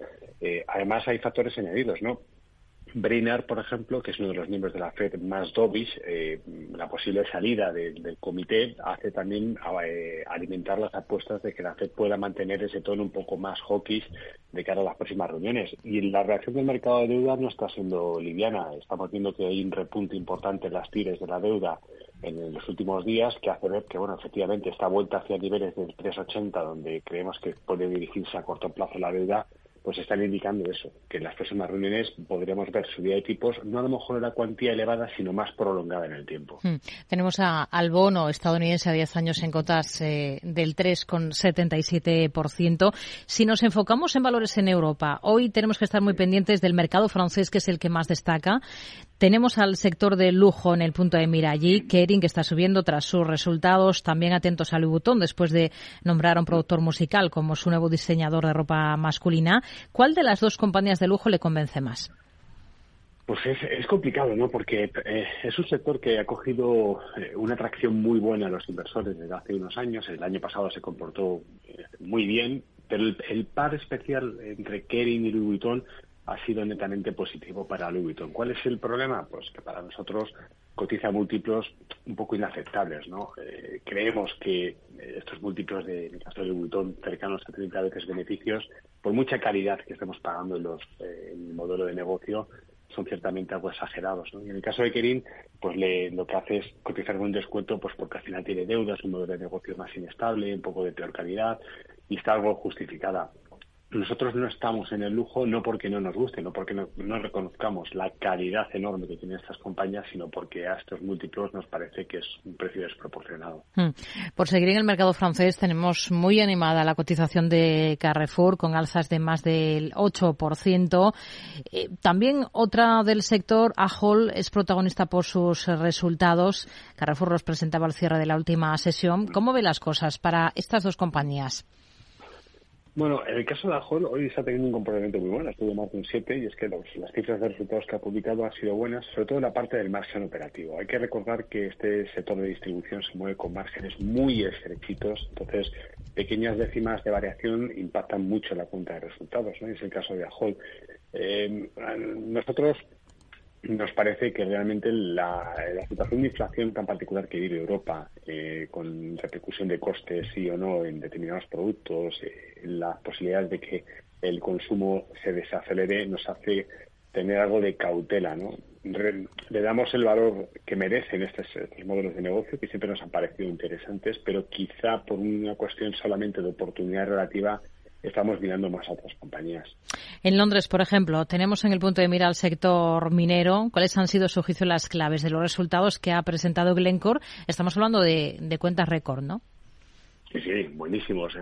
Además, hay factores añadidos, ¿no? Brainard, por ejemplo, que es uno de los miembros de la Fed más dovish, la posible salida del comité hace también alimentar las apuestas de que la Fed pueda mantener ese tono un poco más hawkish de cara a las próximas reuniones. Y la reacción del mercado de deuda no está siendo liviana. Estamos viendo que hay un repunte importante en las tires de la deuda en los últimos días, que hace ver que, bueno, efectivamente esta vuelta hacia niveles del 3,80, donde creemos que puede dirigirse a corto plazo la deuda, pues están indicando eso, que en las próximas reuniones podremos ver subida de tipos, no a lo mejor en la cuantía elevada, sino más prolongada en el tiempo. Tenemos al bono estadounidense a 10 años en cotas del 3,77%. Si nos enfocamos en valores en Europa, hoy tenemos que estar muy pendientes del mercado francés, que es el que más destaca. Tenemos al sector de lujo en el punto de mira allí, Kering, que está subiendo tras sus resultados, también atentos a Louis Vuitton después de nombrar a un productor musical como su nuevo diseñador de ropa masculina. ¿Cuál de las dos compañías de lujo le convence más? Pues es complicado, ¿no? Porque es un sector que ha cogido una atracción muy buena a los inversores desde hace unos años. El año pasado se comportó muy bien, pero el par especial entre Kering y Louis Vuitton ha sido netamente positivo para Louis Vuitton. ¿Cuál es el problema? Pues que para nosotros cotiza múltiplos un poco inaceptables, ¿no? Creemos que estos múltiplos de, en el caso de Louis Vuitton, cercanos a 30 veces beneficios, por mucha calidad que estemos pagando en el modelo de negocio, son ciertamente algo exagerados, ¿no? Y en el caso de Kering, pues lo que hace es cotizar con un descuento, pues porque al final tiene deudas, un modelo de negocio más inestable, un poco de peor calidad, y está algo justificada. Nosotros no estamos en el lujo, no porque no nos guste, no porque no reconozcamos la calidad enorme que tienen estas compañías, sino porque a estos múltiplos nos parece que es un precio desproporcionado. Por seguir en el mercado francés, tenemos muy animada la cotización de Carrefour, con alzas de más del 8%. También otra del sector, Ahold, es protagonista por sus resultados. Carrefour los presentaba al cierre de la última sesión. ¿Cómo ve las cosas para estas dos compañías? Bueno, en el caso de Ahold, hoy está teniendo un comportamiento muy bueno, estuvo más de un 7, y es que las cifras de resultados que ha publicado han sido buenas, sobre todo en la parte del margen operativo. Hay que recordar que este sector de distribución se mueve con márgenes muy estrechitos, entonces pequeñas décimas de variación impactan mucho la cuenta de resultados, ¿no? Es el caso de Ahold. Nosotros nos parece que realmente la situación de inflación tan particular que vive Europa, con repercusión de costes sí o no en determinados productos, las posibilidades de que el consumo se desacelere, nos hace tener algo de cautela, ¿no? Le damos el valor que merecen estos modelos de negocio, que siempre nos han parecido interesantes, pero quizá por una cuestión solamente de oportunidad relativa estamos mirando más a otras compañías. En Londres, por ejemplo, tenemos en el punto de mira al sector minero. ¿Cuáles han sido, su juicio, las claves de los resultados que ha presentado Glencore? Estamos hablando de cuentas récord, ¿no? Sí, buenísimos.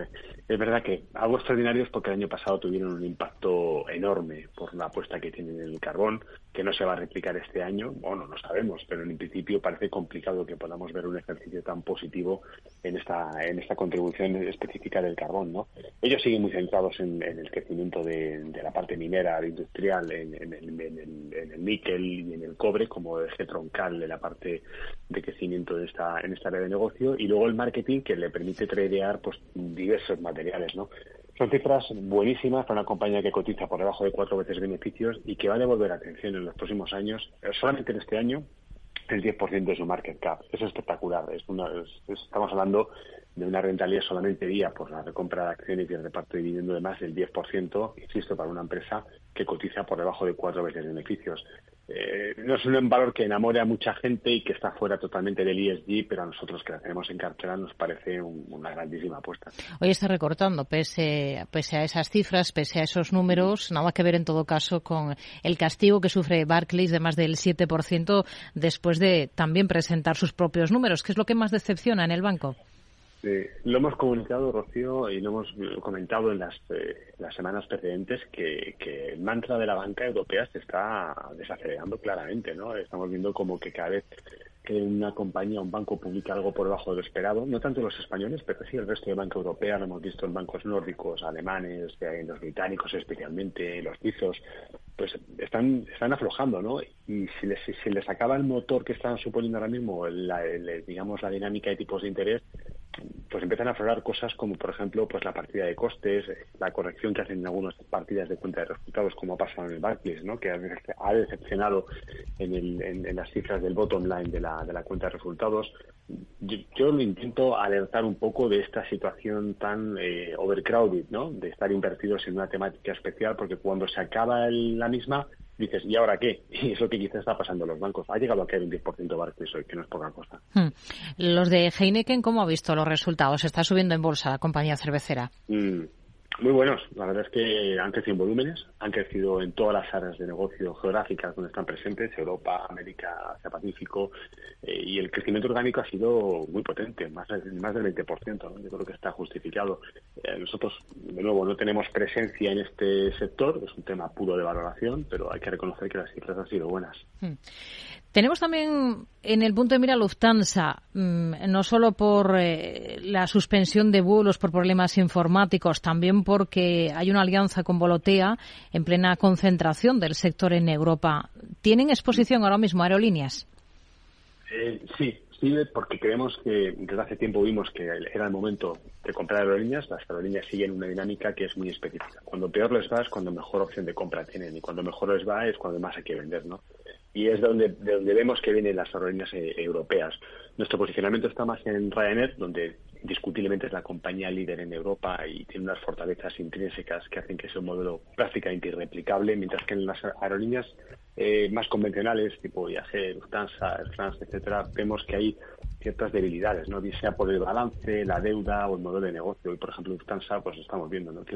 Es verdad que algo extraordinario es porque el año pasado tuvieron un impacto enorme por la apuesta que tienen en el carbón. que no se va a replicar este año, bueno, no sabemos, pero en principio parece complicado que podamos ver un ejercicio tan positivo en esta contribución específica del carbón, ¿no? Ellos siguen muy centrados en el crecimiento de la parte minera, industrial, en el níquel y en el cobre como eje troncal de la parte de crecimiento en esta área de negocio, y luego el marketing, que le permite tradear pues diversos materiales, ¿no? Son cifras buenísimas para una compañía que cotiza por debajo de 4 veces beneficios y que va a devolver atención en los próximos años, solamente en este año, el 10% de su market cap. Es espectacular. Estamos hablando de una rentabilidad solamente día por la recompra de acciones y el reparto de dividendo de más del 10%, insisto, para una empresa que cotiza por debajo de 4 veces beneficios. No es un valor que enamora a mucha gente y que está fuera totalmente del ESG, pero a nosotros que la tenemos en cartera nos parece una grandísima apuesta. Hoy está recortando, pese a esas cifras, pese a esos números, nada que ver en todo caso con el castigo que sufre Barclays de más del 7% después de también presentar sus propios números, que es lo que más decepciona en el banco. Lo hemos comunicado, Rocío, y lo hemos comentado en las semanas precedentes, que el mantra de la banca europea se está desacelerando claramente, ¿no? Estamos viendo como que cada vez que una compañía, un banco publica algo por debajo de lo esperado, no tanto los españoles, pero sí el resto de banca europea, lo hemos visto en bancos nórdicos, alemanes, en los británicos especialmente, los suizos, pues están aflojando, ¿no? Y si les acaba el motor que están suponiendo ahora mismo, digamos, la dinámica de tipos de interés, pues empiezan a aflorar cosas como, por ejemplo, pues la partida de costes, la corrección que hacen en algunas partidas de cuenta de resultados, como ha pasado en el Barclays, ¿no? Que ha decepcionado en las cifras del bottom line de la cuenta de resultados. Yo lo intento alertar un poco de esta situación tan overcrowded, ¿no? De estar invertidos en una temática especial, porque cuando se acaba la misma dices, ¿y ahora qué? Y es lo que quizás está pasando en los bancos. Ha llegado a caer un 10% Barclays hoy, que no es poca cosa. Los de Heineken, ¿cómo ha visto los resultados? ¿Está subiendo en bolsa la compañía cervecera? Muy buenos. La verdad es que han crecido en volúmenes, han crecido en todas las áreas de negocio geográficas donde están presentes, Europa, América, Asia Pacífico, y el crecimiento orgánico ha sido muy potente, más del 20%, ¿no? Yo creo que está justificado. Nosotros, de nuevo, no tenemos presencia en este sector, es un tema puro de valoración, pero hay que reconocer que las cifras han sido buenas. Tenemos también en el punto de mira Lufthansa, no solo por la suspensión de vuelos por problemas informáticos, también porque hay una alianza con Volotea en plena concentración del sector en Europa. ¿Tienen exposición ahora mismo aerolíneas? Sí, porque creemos que desde hace tiempo vimos que era el momento de comprar aerolíneas. Las aerolíneas siguen una dinámica que es muy específica. Cuando peor les va es cuando mejor opción de compra tienen, y cuando mejor les va es cuando más hay que vender, ¿no? Y es de donde vemos que vienen las aerolíneas europeas. Nuestro posicionamiento está más en Ryanair, donde indiscutiblemente es la compañía líder en Europa y tiene unas fortalezas intrínsecas que hacen que sea un modelo prácticamente irreplicable, mientras que en las aerolíneas más convencionales, tipo Viaje, Lufthansa, Air France, etcétera, vemos que hay ciertas debilidades, ¿no? Bien sea por el balance, la deuda o el modelo de negocio. Y, por ejemplo, Lufthansa, pues estamos viendo, ¿no?, que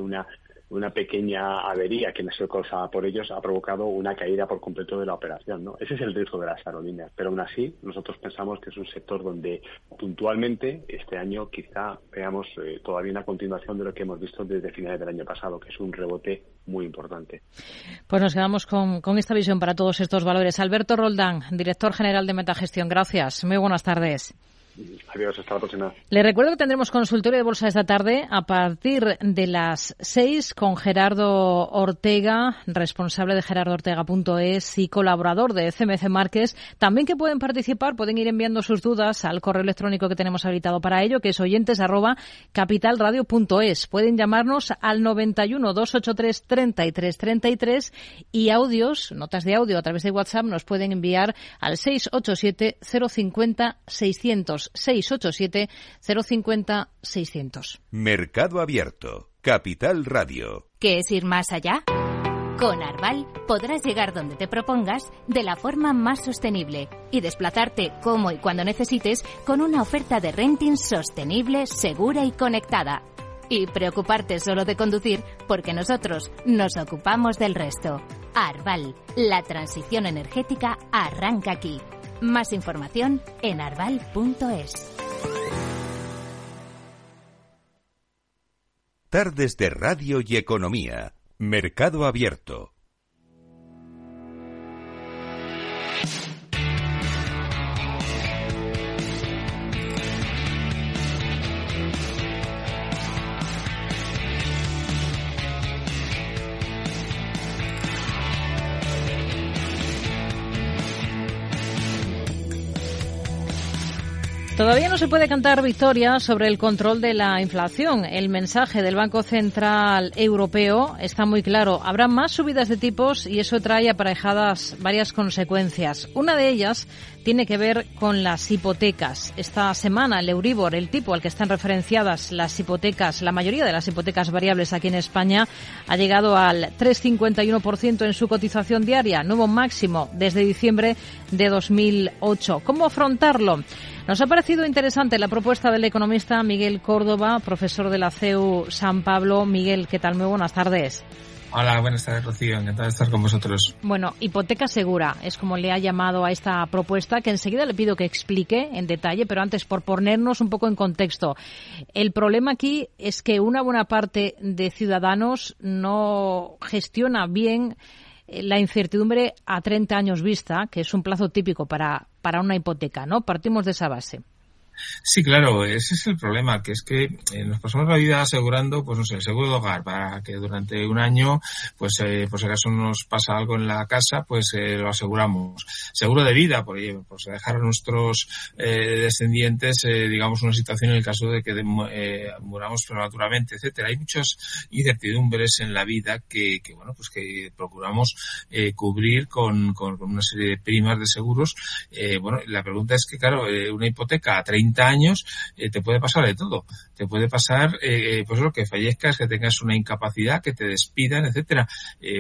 una pequeña avería que no se causaba por ellos ha provocado una caída por completo de la operación, ¿no? Ese es el riesgo de las aerolíneas, pero aún así nosotros pensamos que es un sector donde puntualmente este año quizá veamos todavía una continuación de lo que hemos visto desde finales del año pasado, que es un rebote muy importante. Pues nos quedamos con esta visión para todos estos valores. Alberto Roldán, director general de Metagestión, gracias. Muy buenas tardes. Adiós, hasta la próxima. Le recuerdo que tendremos consultorio de bolsa esta tarde a partir de las 6 con Gerardo Ortega, responsable de GerardoOrtega.es y colaborador de CMC Markets. También que pueden participar, pueden ir enviando sus dudas al correo electrónico que tenemos habilitado para ello, que es oyentes@capitalradio.es. Pueden llamarnos al 91 283 33 33 y audios, notas de audio a través de WhatsApp nos pueden enviar al 687 050 600. 687 050 600. Mercado Abierto, Capital Radio. ¿Qué es ir más allá? Con Arval podrás llegar donde te propongas de la forma más sostenible y desplazarte como y cuando necesites con una oferta de renting sostenible, segura y conectada. Y preocuparte solo de conducir, porque nosotros nos ocupamos del resto. Arval, la transición energética arranca aquí. Más información en arval.es. Tardes de Radio y Economía. Mercado Abierto. Todavía no se puede cantar victoria sobre el control de la inflación. El mensaje del Banco Central Europeo está muy claro. Habrá más subidas de tipos y eso trae aparejadas varias consecuencias. Una de ellas tiene que ver con las hipotecas. Esta semana el Euribor, el tipo al que están referenciadas las hipotecas, la mayoría de las hipotecas variables aquí en España, ha llegado al 3,51% en su cotización diaria, nuevo máximo desde diciembre de 2008. ¿Cómo afrontarlo? Nos ha parecido interesante la propuesta del economista Miguel Córdoba, profesor de la CEU San Pablo. Miguel, ¿qué tal? Muy buenas tardes. Hola, buenas tardes, Rocío. Encantado de estar con vosotros. Bueno, hipoteca segura es como le ha llamado a esta propuesta, que enseguida le pido que explique en detalle, pero antes, por ponernos un poco en contexto. El problema aquí es que una buena parte de ciudadanos no gestiona bien la incertidumbre a 30 años vista, que es un plazo típico para una hipoteca, ¿no? Partimos de esa base. Sí, claro, ese es el problema, que es que nos pasamos la vida asegurando, pues no sé, el seguro de hogar, para que durante un año, pues por si acaso nos pasa algo en la casa, pues lo aseguramos. Seguro de vida, por dejar a nuestros descendientes, digamos, una situación en el caso de que muramos prematuramente, etcétera. Hay muchas incertidumbres en la vida que bueno, pues que procuramos cubrir con una serie de primas de seguros. Bueno, la pregunta es que, claro, una hipoteca a 30 años te puede pasar de todo. Te puede pasar, pues lo que fallezcas, que tengas una incapacidad, que te despidan, etcétera.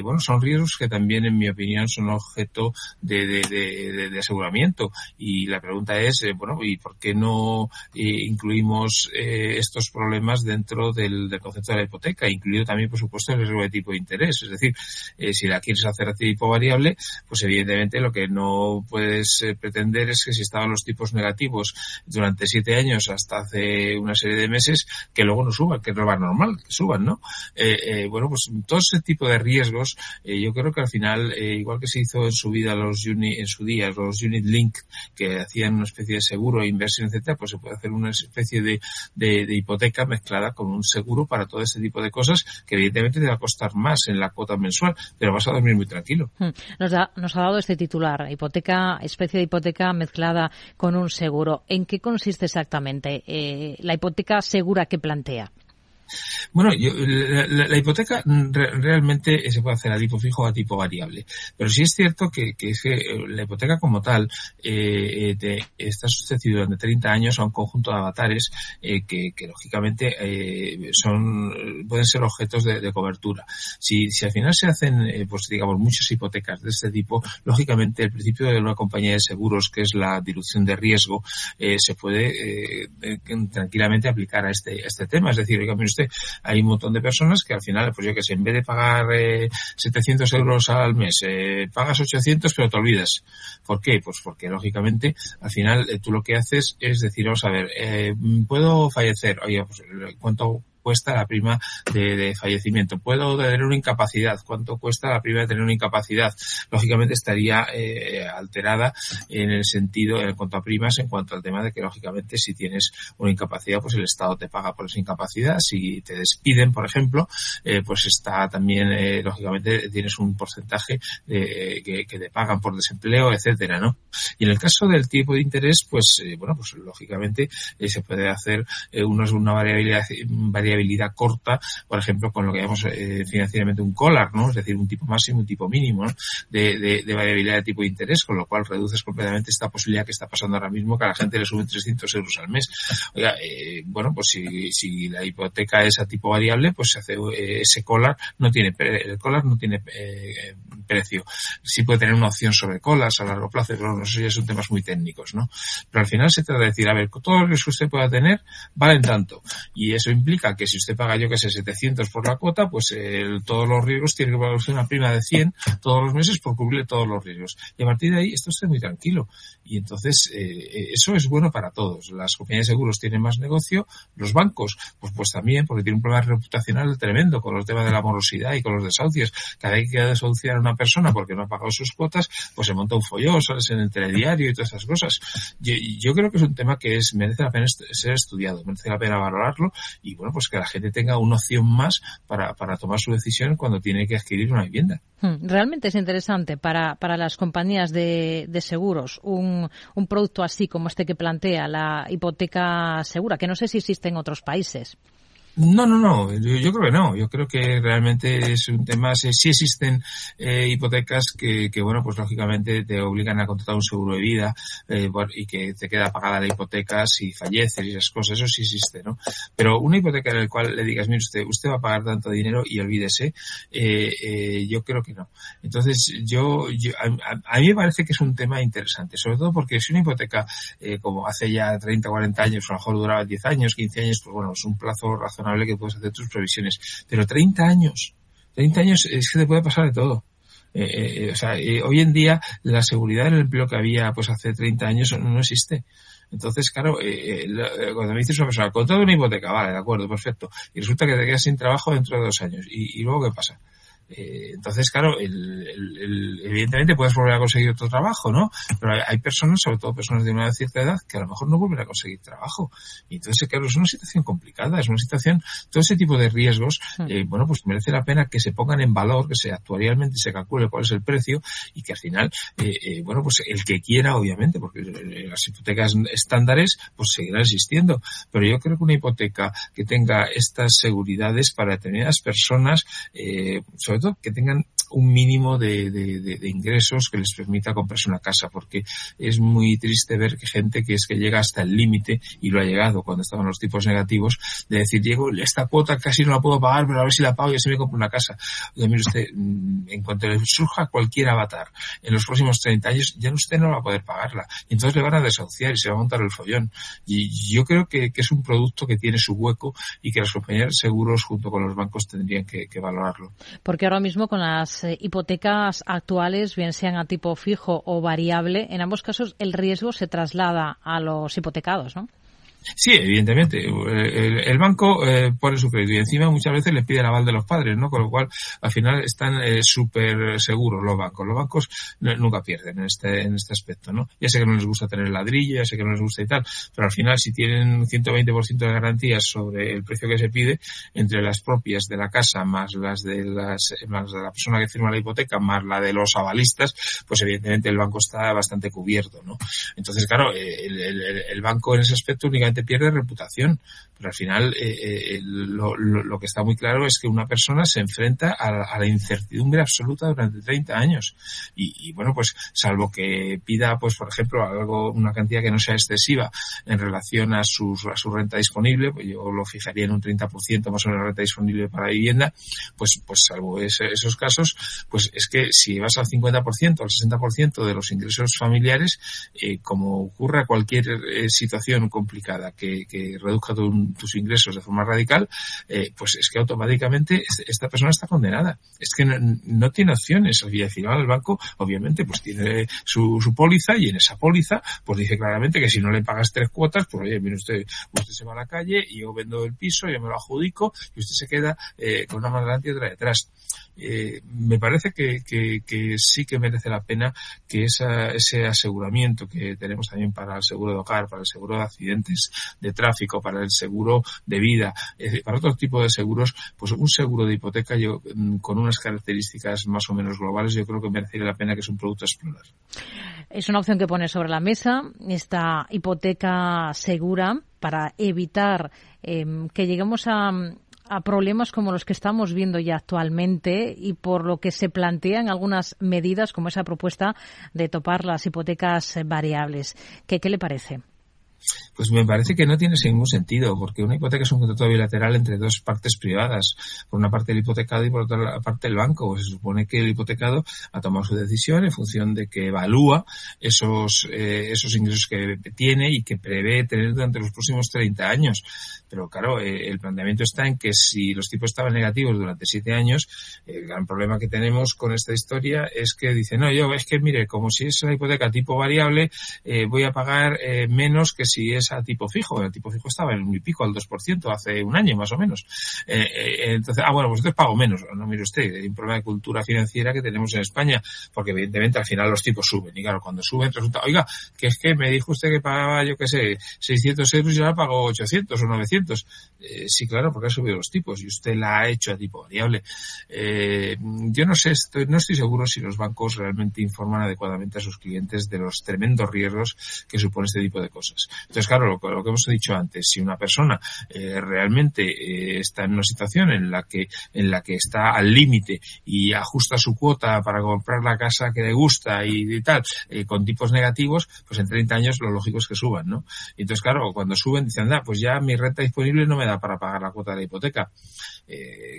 Bueno, son riesgos que también, en mi opinión, son objeto de aseguramiento. Y la pregunta es, bueno, ¿y por qué no incluimos estos problemas dentro del concepto de la hipoteca? Incluido también, por supuesto, el riesgo de tipo de interés. Es decir, si la quieres hacer a tipo variable, pues evidentemente lo que no puedes pretender es que si estaban los tipos negativos durante 7 años hasta hace una serie de meses, que luego no suban, que no va normal, que suban, ¿no? Bueno, pues todo ese tipo de riesgos, yo creo que al final, igual que se hizo en su vida los unit link, que hacían una especie de seguro, inversión, etcétera, pues se puede hacer una especie de hipoteca mezclada con un seguro para todo ese tipo de cosas, que evidentemente te va a costar más en la cuota mensual, pero vas a dormir muy tranquilo. Nos ha dado este titular, hipoteca, especie de hipoteca mezclada con un seguro. ¿En qué consiste exactamente la hipoteca segura que plantea? Bueno, la hipoteca realmente se puede hacer a tipo fijo o a tipo variable, pero sí es cierto que la hipoteca como tal está susceptible durante 30 años a un conjunto de avatares que lógicamente pueden ser objetos de cobertura. Si al final se hacen, pues digamos, muchas hipotecas de este tipo, lógicamente el principio de una compañía de seguros, que es la dilución de riesgo, se puede tranquilamente aplicar a este tema. Es decir, hay un montón de personas que al final, pues yo que sé, en vez de pagar 700 euros al mes, pagas 800 pero te olvidas. ¿Por qué? Pues porque lógicamente al final tú lo que haces es decir, vamos a ver, puedo fallecer, oye, pues ¿cuánto cuesta la prima de fallecimiento? Puedo tener una incapacidad. ¿Cuánto cuesta la prima de tener una incapacidad? Lógicamente estaría alterada en el sentido, en cuanto a primas, en cuanto al tema de que, lógicamente, si tienes una incapacidad, pues el Estado te paga por esa incapacidad. Si te despiden, por ejemplo, pues está también, lógicamente, tienes un porcentaje que te pagan por desempleo, etcétera, ¿no? Y en el caso del tipo de interés, pues, bueno, pues lógicamente se puede hacer una variabilidad corta, por ejemplo, con lo que llamamos financieramente un collar, ¿no? Es decir, un tipo máximo, un tipo mínimo, ¿no? de variabilidad de tipo de interés, con lo cual reduces completamente esta posibilidad que está pasando ahora mismo, que a la gente le suben 300 euros al mes. Oiga, bueno, pues si la hipoteca es a tipo variable, pues se hace ese collar, el collar no tiene precio. Sí puede tener una opción sobre collars a largo plazo, pero no sé, ya son temas muy técnicos, ¿no? Pero al final se trata de decir, a ver, todo lo que usted pueda tener valen tanto, y eso implica que si usted paga, yo que sé, 700 por la cuota, pues todos los riesgos tiene que pagar usted una prima de 100 todos los meses por cubrirle todos los riesgos. Y a partir de ahí está usted muy tranquilo. Y entonces eso es bueno para todos. Las compañías de seguros tienen más negocio, los bancos, pues también, porque tienen un problema reputacional tremendo con los temas de la morosidad y con los desahucios. Cada vez que hay que desahuciar a una persona porque no ha pagado sus cuotas, pues se monta un follón, sales en el telediario y todas esas cosas. Yo creo que es un tema que merece la pena ser estudiado, merece la pena valorarlo y, bueno, pues que la gente tenga una opción más para tomar su decisión cuando tiene que adquirir una vivienda. Realmente es interesante para las compañías de seguros un producto así como este que plantea la hipoteca segura, que no sé si existe en otros países. No. Yo creo que no. Yo creo que realmente es un tema. Sí existen hipotecas que bueno, pues lógicamente te obligan a contratar un seguro de vida y que te queda pagada la hipoteca si falleces y esas cosas. Eso sí existe, ¿no? Pero una hipoteca en la cual le digas, mire usted va a pagar tanto dinero y olvídese, yo creo que no. Entonces a mí me parece que es un tema interesante, sobre todo porque si una hipoteca como hace ya 30, 40 años, a lo mejor duraba 10 años, 15 años, pues bueno, es un plazo razonable que puedes hacer tus previsiones, pero 30 años es que te puede pasar de todo. Hoy en día la seguridad del empleo que había pues hace 30 años no existe. Entonces, claro, cuando me dices una persona, contrato una hipoteca, vale, de acuerdo, perfecto, y resulta que te quedas sin trabajo dentro de 2 años, ¿y luego qué pasa? Entonces, claro, evidentemente puedes volver a conseguir otro trabajo, ¿no? Pero hay personas, sobre todo personas de una cierta edad, que a lo mejor no vuelven a conseguir trabajo. Y entonces, claro, es una situación complicada, es una situación, todo ese tipo de riesgos, bueno, pues merece la pena que se pongan en valor, que se actuarialmente se calcule cuál es el precio y que al final, bueno, pues el que quiera, obviamente, porque las hipotecas estándares, pues seguirán existiendo. Pero yo creo que una hipoteca que tenga estas seguridades para determinadas personas, sobre todo que tengan un mínimo de ingresos que les permita comprarse una casa, porque es muy triste ver que gente que es que llega hasta el límite, y lo ha llegado cuando estaban los tipos negativos, de decir, llego, esta cuota casi no la puedo pagar, pero a ver si la pago y así me compro una casa. Oye, mire usted, en cuanto le surja cualquier avatar en los próximos 30 años, ya usted no va a poder pagarla, y entonces le van a desahuciar y se va a montar el follón. Y yo creo que es un producto que tiene su hueco y que las compañías seguros junto con los bancos tendrían que valorarlo. Porque ahora mismo con las hipotecas actuales, bien sean a tipo fijo o variable, en ambos casos el riesgo se traslada a los hipotecados, ¿no? Sí, evidentemente. El banco pone su crédito y encima muchas veces le pide el aval de los padres, ¿no? Con lo cual, al final están súper seguros los bancos. Los bancos nunca pierden en este aspecto, ¿no? Ya sé que no les gusta tener ladrillo, ya sé que no les gusta y tal, pero al final si tienen un 120% de garantías sobre el precio que se pide, entre las propias de la casa más más de la persona que firma la hipoteca, más la de los avalistas, pues evidentemente el banco está bastante cubierto, ¿no? Entonces, claro, el banco en ese aspecto únicamente te pierde reputación, pero al final lo que está muy claro es que una persona se enfrenta a la incertidumbre absoluta durante 30 años y bueno, pues salvo que pida, pues por ejemplo, una cantidad que no sea excesiva en relación a su renta disponible, pues yo lo fijaría en un 30% más o menos de renta disponible para vivienda, pues salvo esos casos, pues es que si vas al 50% o al 60% de los ingresos familiares, como ocurra cualquier situación complicada que reduzca tus ingresos de forma radical, pues es que automáticamente esta persona está condenada. Es que no tiene opciones. Y al final el banco, obviamente, pues tiene su póliza y en esa póliza pues dice claramente que si no le pagas 3 cuotas, pues oye, mire usted se va a la calle y yo vendo el piso, yo me lo adjudico y usted se queda con una mano delante y otra detrás. Me parece que sí que merece la pena que ese aseguramiento que tenemos también para el seguro de hogar, para el seguro de accidentes de tráfico, para el seguro de vida, para otro tipo de seguros, pues un seguro de hipoteca yo con unas características más o menos globales, yo creo que merecería la pena, que es un producto a explorar. Es una opción que pone sobre la mesa esta hipoteca segura para evitar que lleguemos a problemas como los que estamos viendo ya actualmente, y por lo que se plantean algunas medidas como esa propuesta de topar las hipotecas variables. ¿Qué le parece? Pues me parece que no tiene ningún sentido, porque una hipoteca es un contrato bilateral entre dos partes privadas, por una parte el hipotecado y por otra parte el banco. Pues se supone que el hipotecado ha tomado su decisión en función de que evalúa esos ingresos que tiene y que prevé tener durante los próximos 30 años. Pero claro, el planteamiento está en que si los tipos estaban negativos durante 7 años, el gran problema que tenemos con esta historia es que dicen, no, yo es que mire, como si es una hipoteca tipo variable, voy a pagar menos que si si es a tipo fijo. El tipo fijo estaba en un y pico, al 2%, hace un año más o menos. Entonces, bueno, pues entonces pago menos. No, mire usted, hay un problema de cultura financiera que tenemos en España, porque evidentemente al final los tipos suben. Y claro, cuando suben resulta, oiga, que es que me dijo usted que pagaba, yo qué sé, 600 euros y ahora pago 800 o 900. Sí, claro, porque ha subido los tipos y usted la ha hecho a tipo variable. Yo no sé, no estoy seguro si los bancos realmente informan adecuadamente a sus clientes de los tremendos riesgos que supone este tipo de cosas. Entonces, claro, lo que hemos dicho antes, si una persona realmente está en una situación en la que está al límite y ajusta su cuota para comprar la casa que le gusta y tal, con tipos negativos, pues en 30 años lo lógico es que suban, ¿no? Entonces, claro, cuando suben dicen, anda, pues ya mi renta disponible no me da para pagar la cuota de la hipoteca.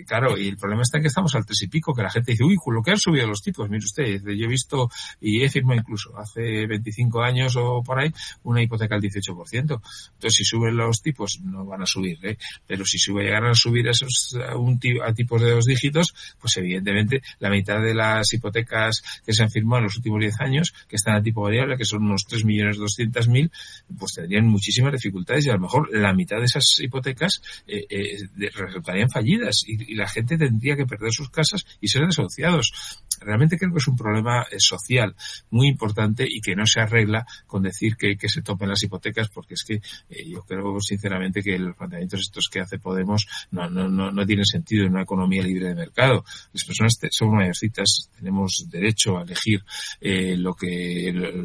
Claro, y el problema está en que estamos al 3 y pico, que la gente dice, uy, lo que han subido los tipos, mire usted, yo he visto, y he firmado incluso hace 25 años o por ahí, una hipoteca al 18%. Entonces, si suben los tipos, no van a subir, pero si llegaran a subir a tipos de 2 dígitos, pues evidentemente la mitad de las hipotecas que se han firmado en los últimos 10 años, que están a tipo variable, que son unos 3.200.000, pues tendrían muchísimas dificultades y a lo mejor la mitad de esas hipotecas resultarían fallidas y la gente tendría que perder sus casas y ser desahuciados. Realmente creo que es un problema social muy importante y que no se arregla con decir que se topen las hipotecas, porque es que yo creo sinceramente que los planteamientos estos que hace Podemos no tienen sentido en una economía libre de mercado. Las personas son mayorcitas, tenemos derecho a elegir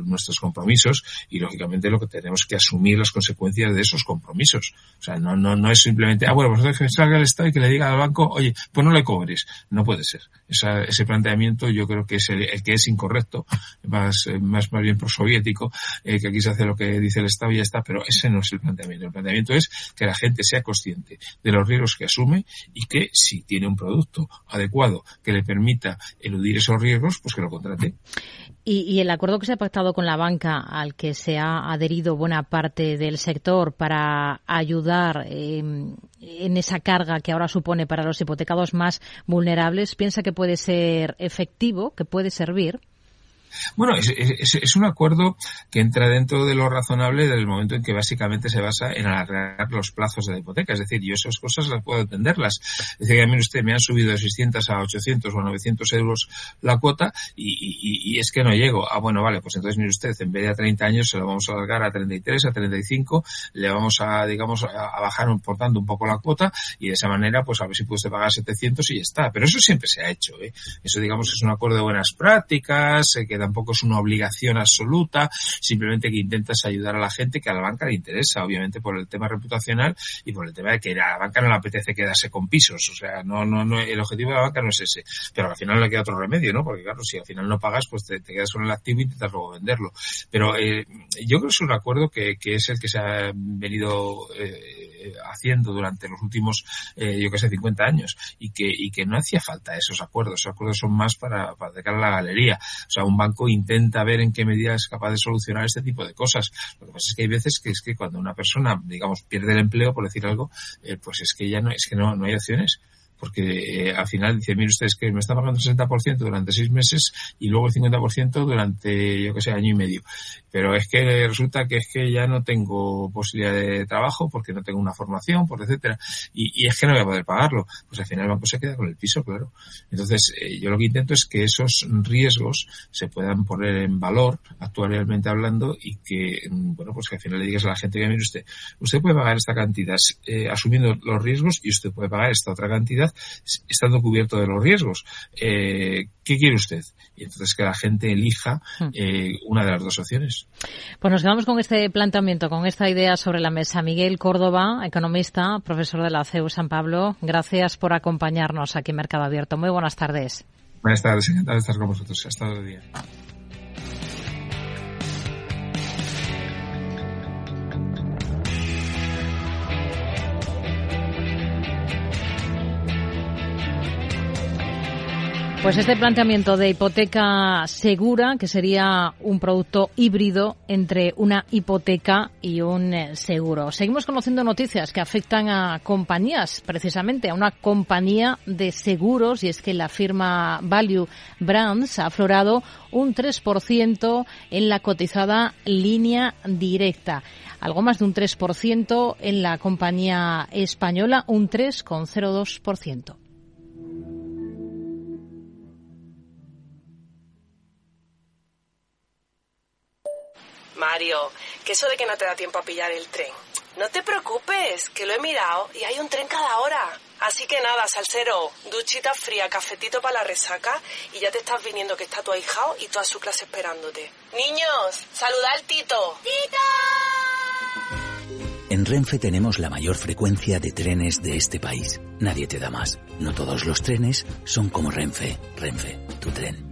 nuestros compromisos y lógicamente lo que tenemos que asumir las consecuencias de esos compromisos. O sea, no es simplemente, bueno, pues que salga el Estado y que le diga al banco, oye, pues no le cobres. No puede ser. Ese planteamiento yo creo que es el que es incorrecto, más bien prosoviético, que aquí se hace lo que dice el Estado y ya está, pero ese no es el planteamiento. El planteamiento es que la gente sea consciente de los riesgos que asume y que si tiene un producto adecuado que le permita eludir esos riesgos, pues que lo contrate. Y el acuerdo que se ha pactado con la banca, al que se ha adherido buena parte del sector para ayudar en esa carga que ahora supone para los hipotecados más vulnerables, ¿piensa que puede ser efectivo, que puede servir? Bueno, es un acuerdo que entra dentro de lo razonable del momento en que básicamente se basa en alargar los plazos de la hipoteca. Es decir, yo esas cosas las puedo entenderlas. Es decir, a mí usted me han subido de 600 a 800 o a 900 euros la cuota y es que no llego. Bueno, vale, pues entonces mire usted, en vez de a 30 años se lo vamos a alargar a 33, a 35, le vamos a, digamos, a bajar por tanto un poco la cuota y de esa manera pues a ver si puede usted pagar 700 y ya está. Pero eso siempre se ha hecho, Eso, digamos, es un acuerdo de buenas prácticas, que tampoco es una obligación absoluta, simplemente que intentas ayudar a la gente que a la banca le interesa, obviamente por el tema reputacional y por el tema de que a la banca no le apetece quedarse con pisos, o sea, no, el objetivo de la banca no es ese, pero al final no le queda otro remedio, ¿no? Porque claro, si al final no pagas, pues te quedas con el activo y intentas luego venderlo, pero yo creo que es un acuerdo que es el que se ha venido haciendo durante los últimos 50 años y que no hacía falta esos acuerdos son más para dejar la galería, o sea, un banco intenta ver en qué medida es capaz de solucionar este tipo de cosas. Lo que pasa es que hay veces que es que cuando una persona, digamos, pierde el empleo, por decir algo, pues es que ya no hay opciones. Porque al final dice, mire ustedes que me está pagando el 60% durante 6 meses y luego el 50% durante, año y medio. Pero es que resulta que es que ya no tengo posibilidad de trabajo porque no tengo una formación, etcétera. Y es que no voy a poder pagarlo. Pues al final el banco se queda con el piso, claro. Entonces yo lo que intento es que esos riesgos se puedan poner en valor, actualmente hablando, y que, bueno, pues que al final le digas a la gente, que mire usted puede pagar esta cantidad asumiendo los riesgos y usted puede pagar esta otra cantidad estando cubierto de los riesgos. ¿Qué quiere usted? Y entonces que la gente elija una de las dos opciones. Pues nos quedamos con este planteamiento, con esta idea sobre la mesa. Miguel Córdoba, economista, profesor de la CEU San Pablo, gracias por acompañarnos aquí en Mercado Abierto. Muy buenas tardes. Buenas tardes, encantado de estar con vosotros. Hasta otro día. Pues este planteamiento de hipoteca segura, que sería un producto híbrido entre una hipoteca y un seguro. Seguimos conociendo noticias que afectan a compañías, precisamente a una compañía de seguros, y es que la firma Value Brands ha aflorado un 3% en la cotizada Línea Directa. Algo más de un 3% en la compañía española, un 3,02%. Mario, que eso de que no te da tiempo a pillar el tren. No te preocupes, que lo he mirado y hay un tren cada hora. Así que nada, salsero, duchita fría, cafetito para la resaca y ya te estás viniendo, que está tu ahijao y toda su clase esperándote. Niños, saludad al Tito. ¡Tito! En Renfe tenemos la mayor frecuencia de trenes de este país. Nadie te da más. No todos los trenes son como Renfe. Renfe, tu tren.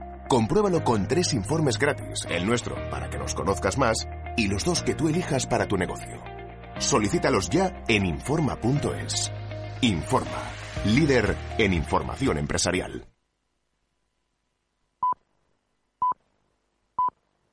Compruébalo con 3 informes gratis, el nuestro para que nos conozcas más y los 2 que tú elijas para tu negocio. Solicítalos ya en Informa.es. Informa, líder en información empresarial.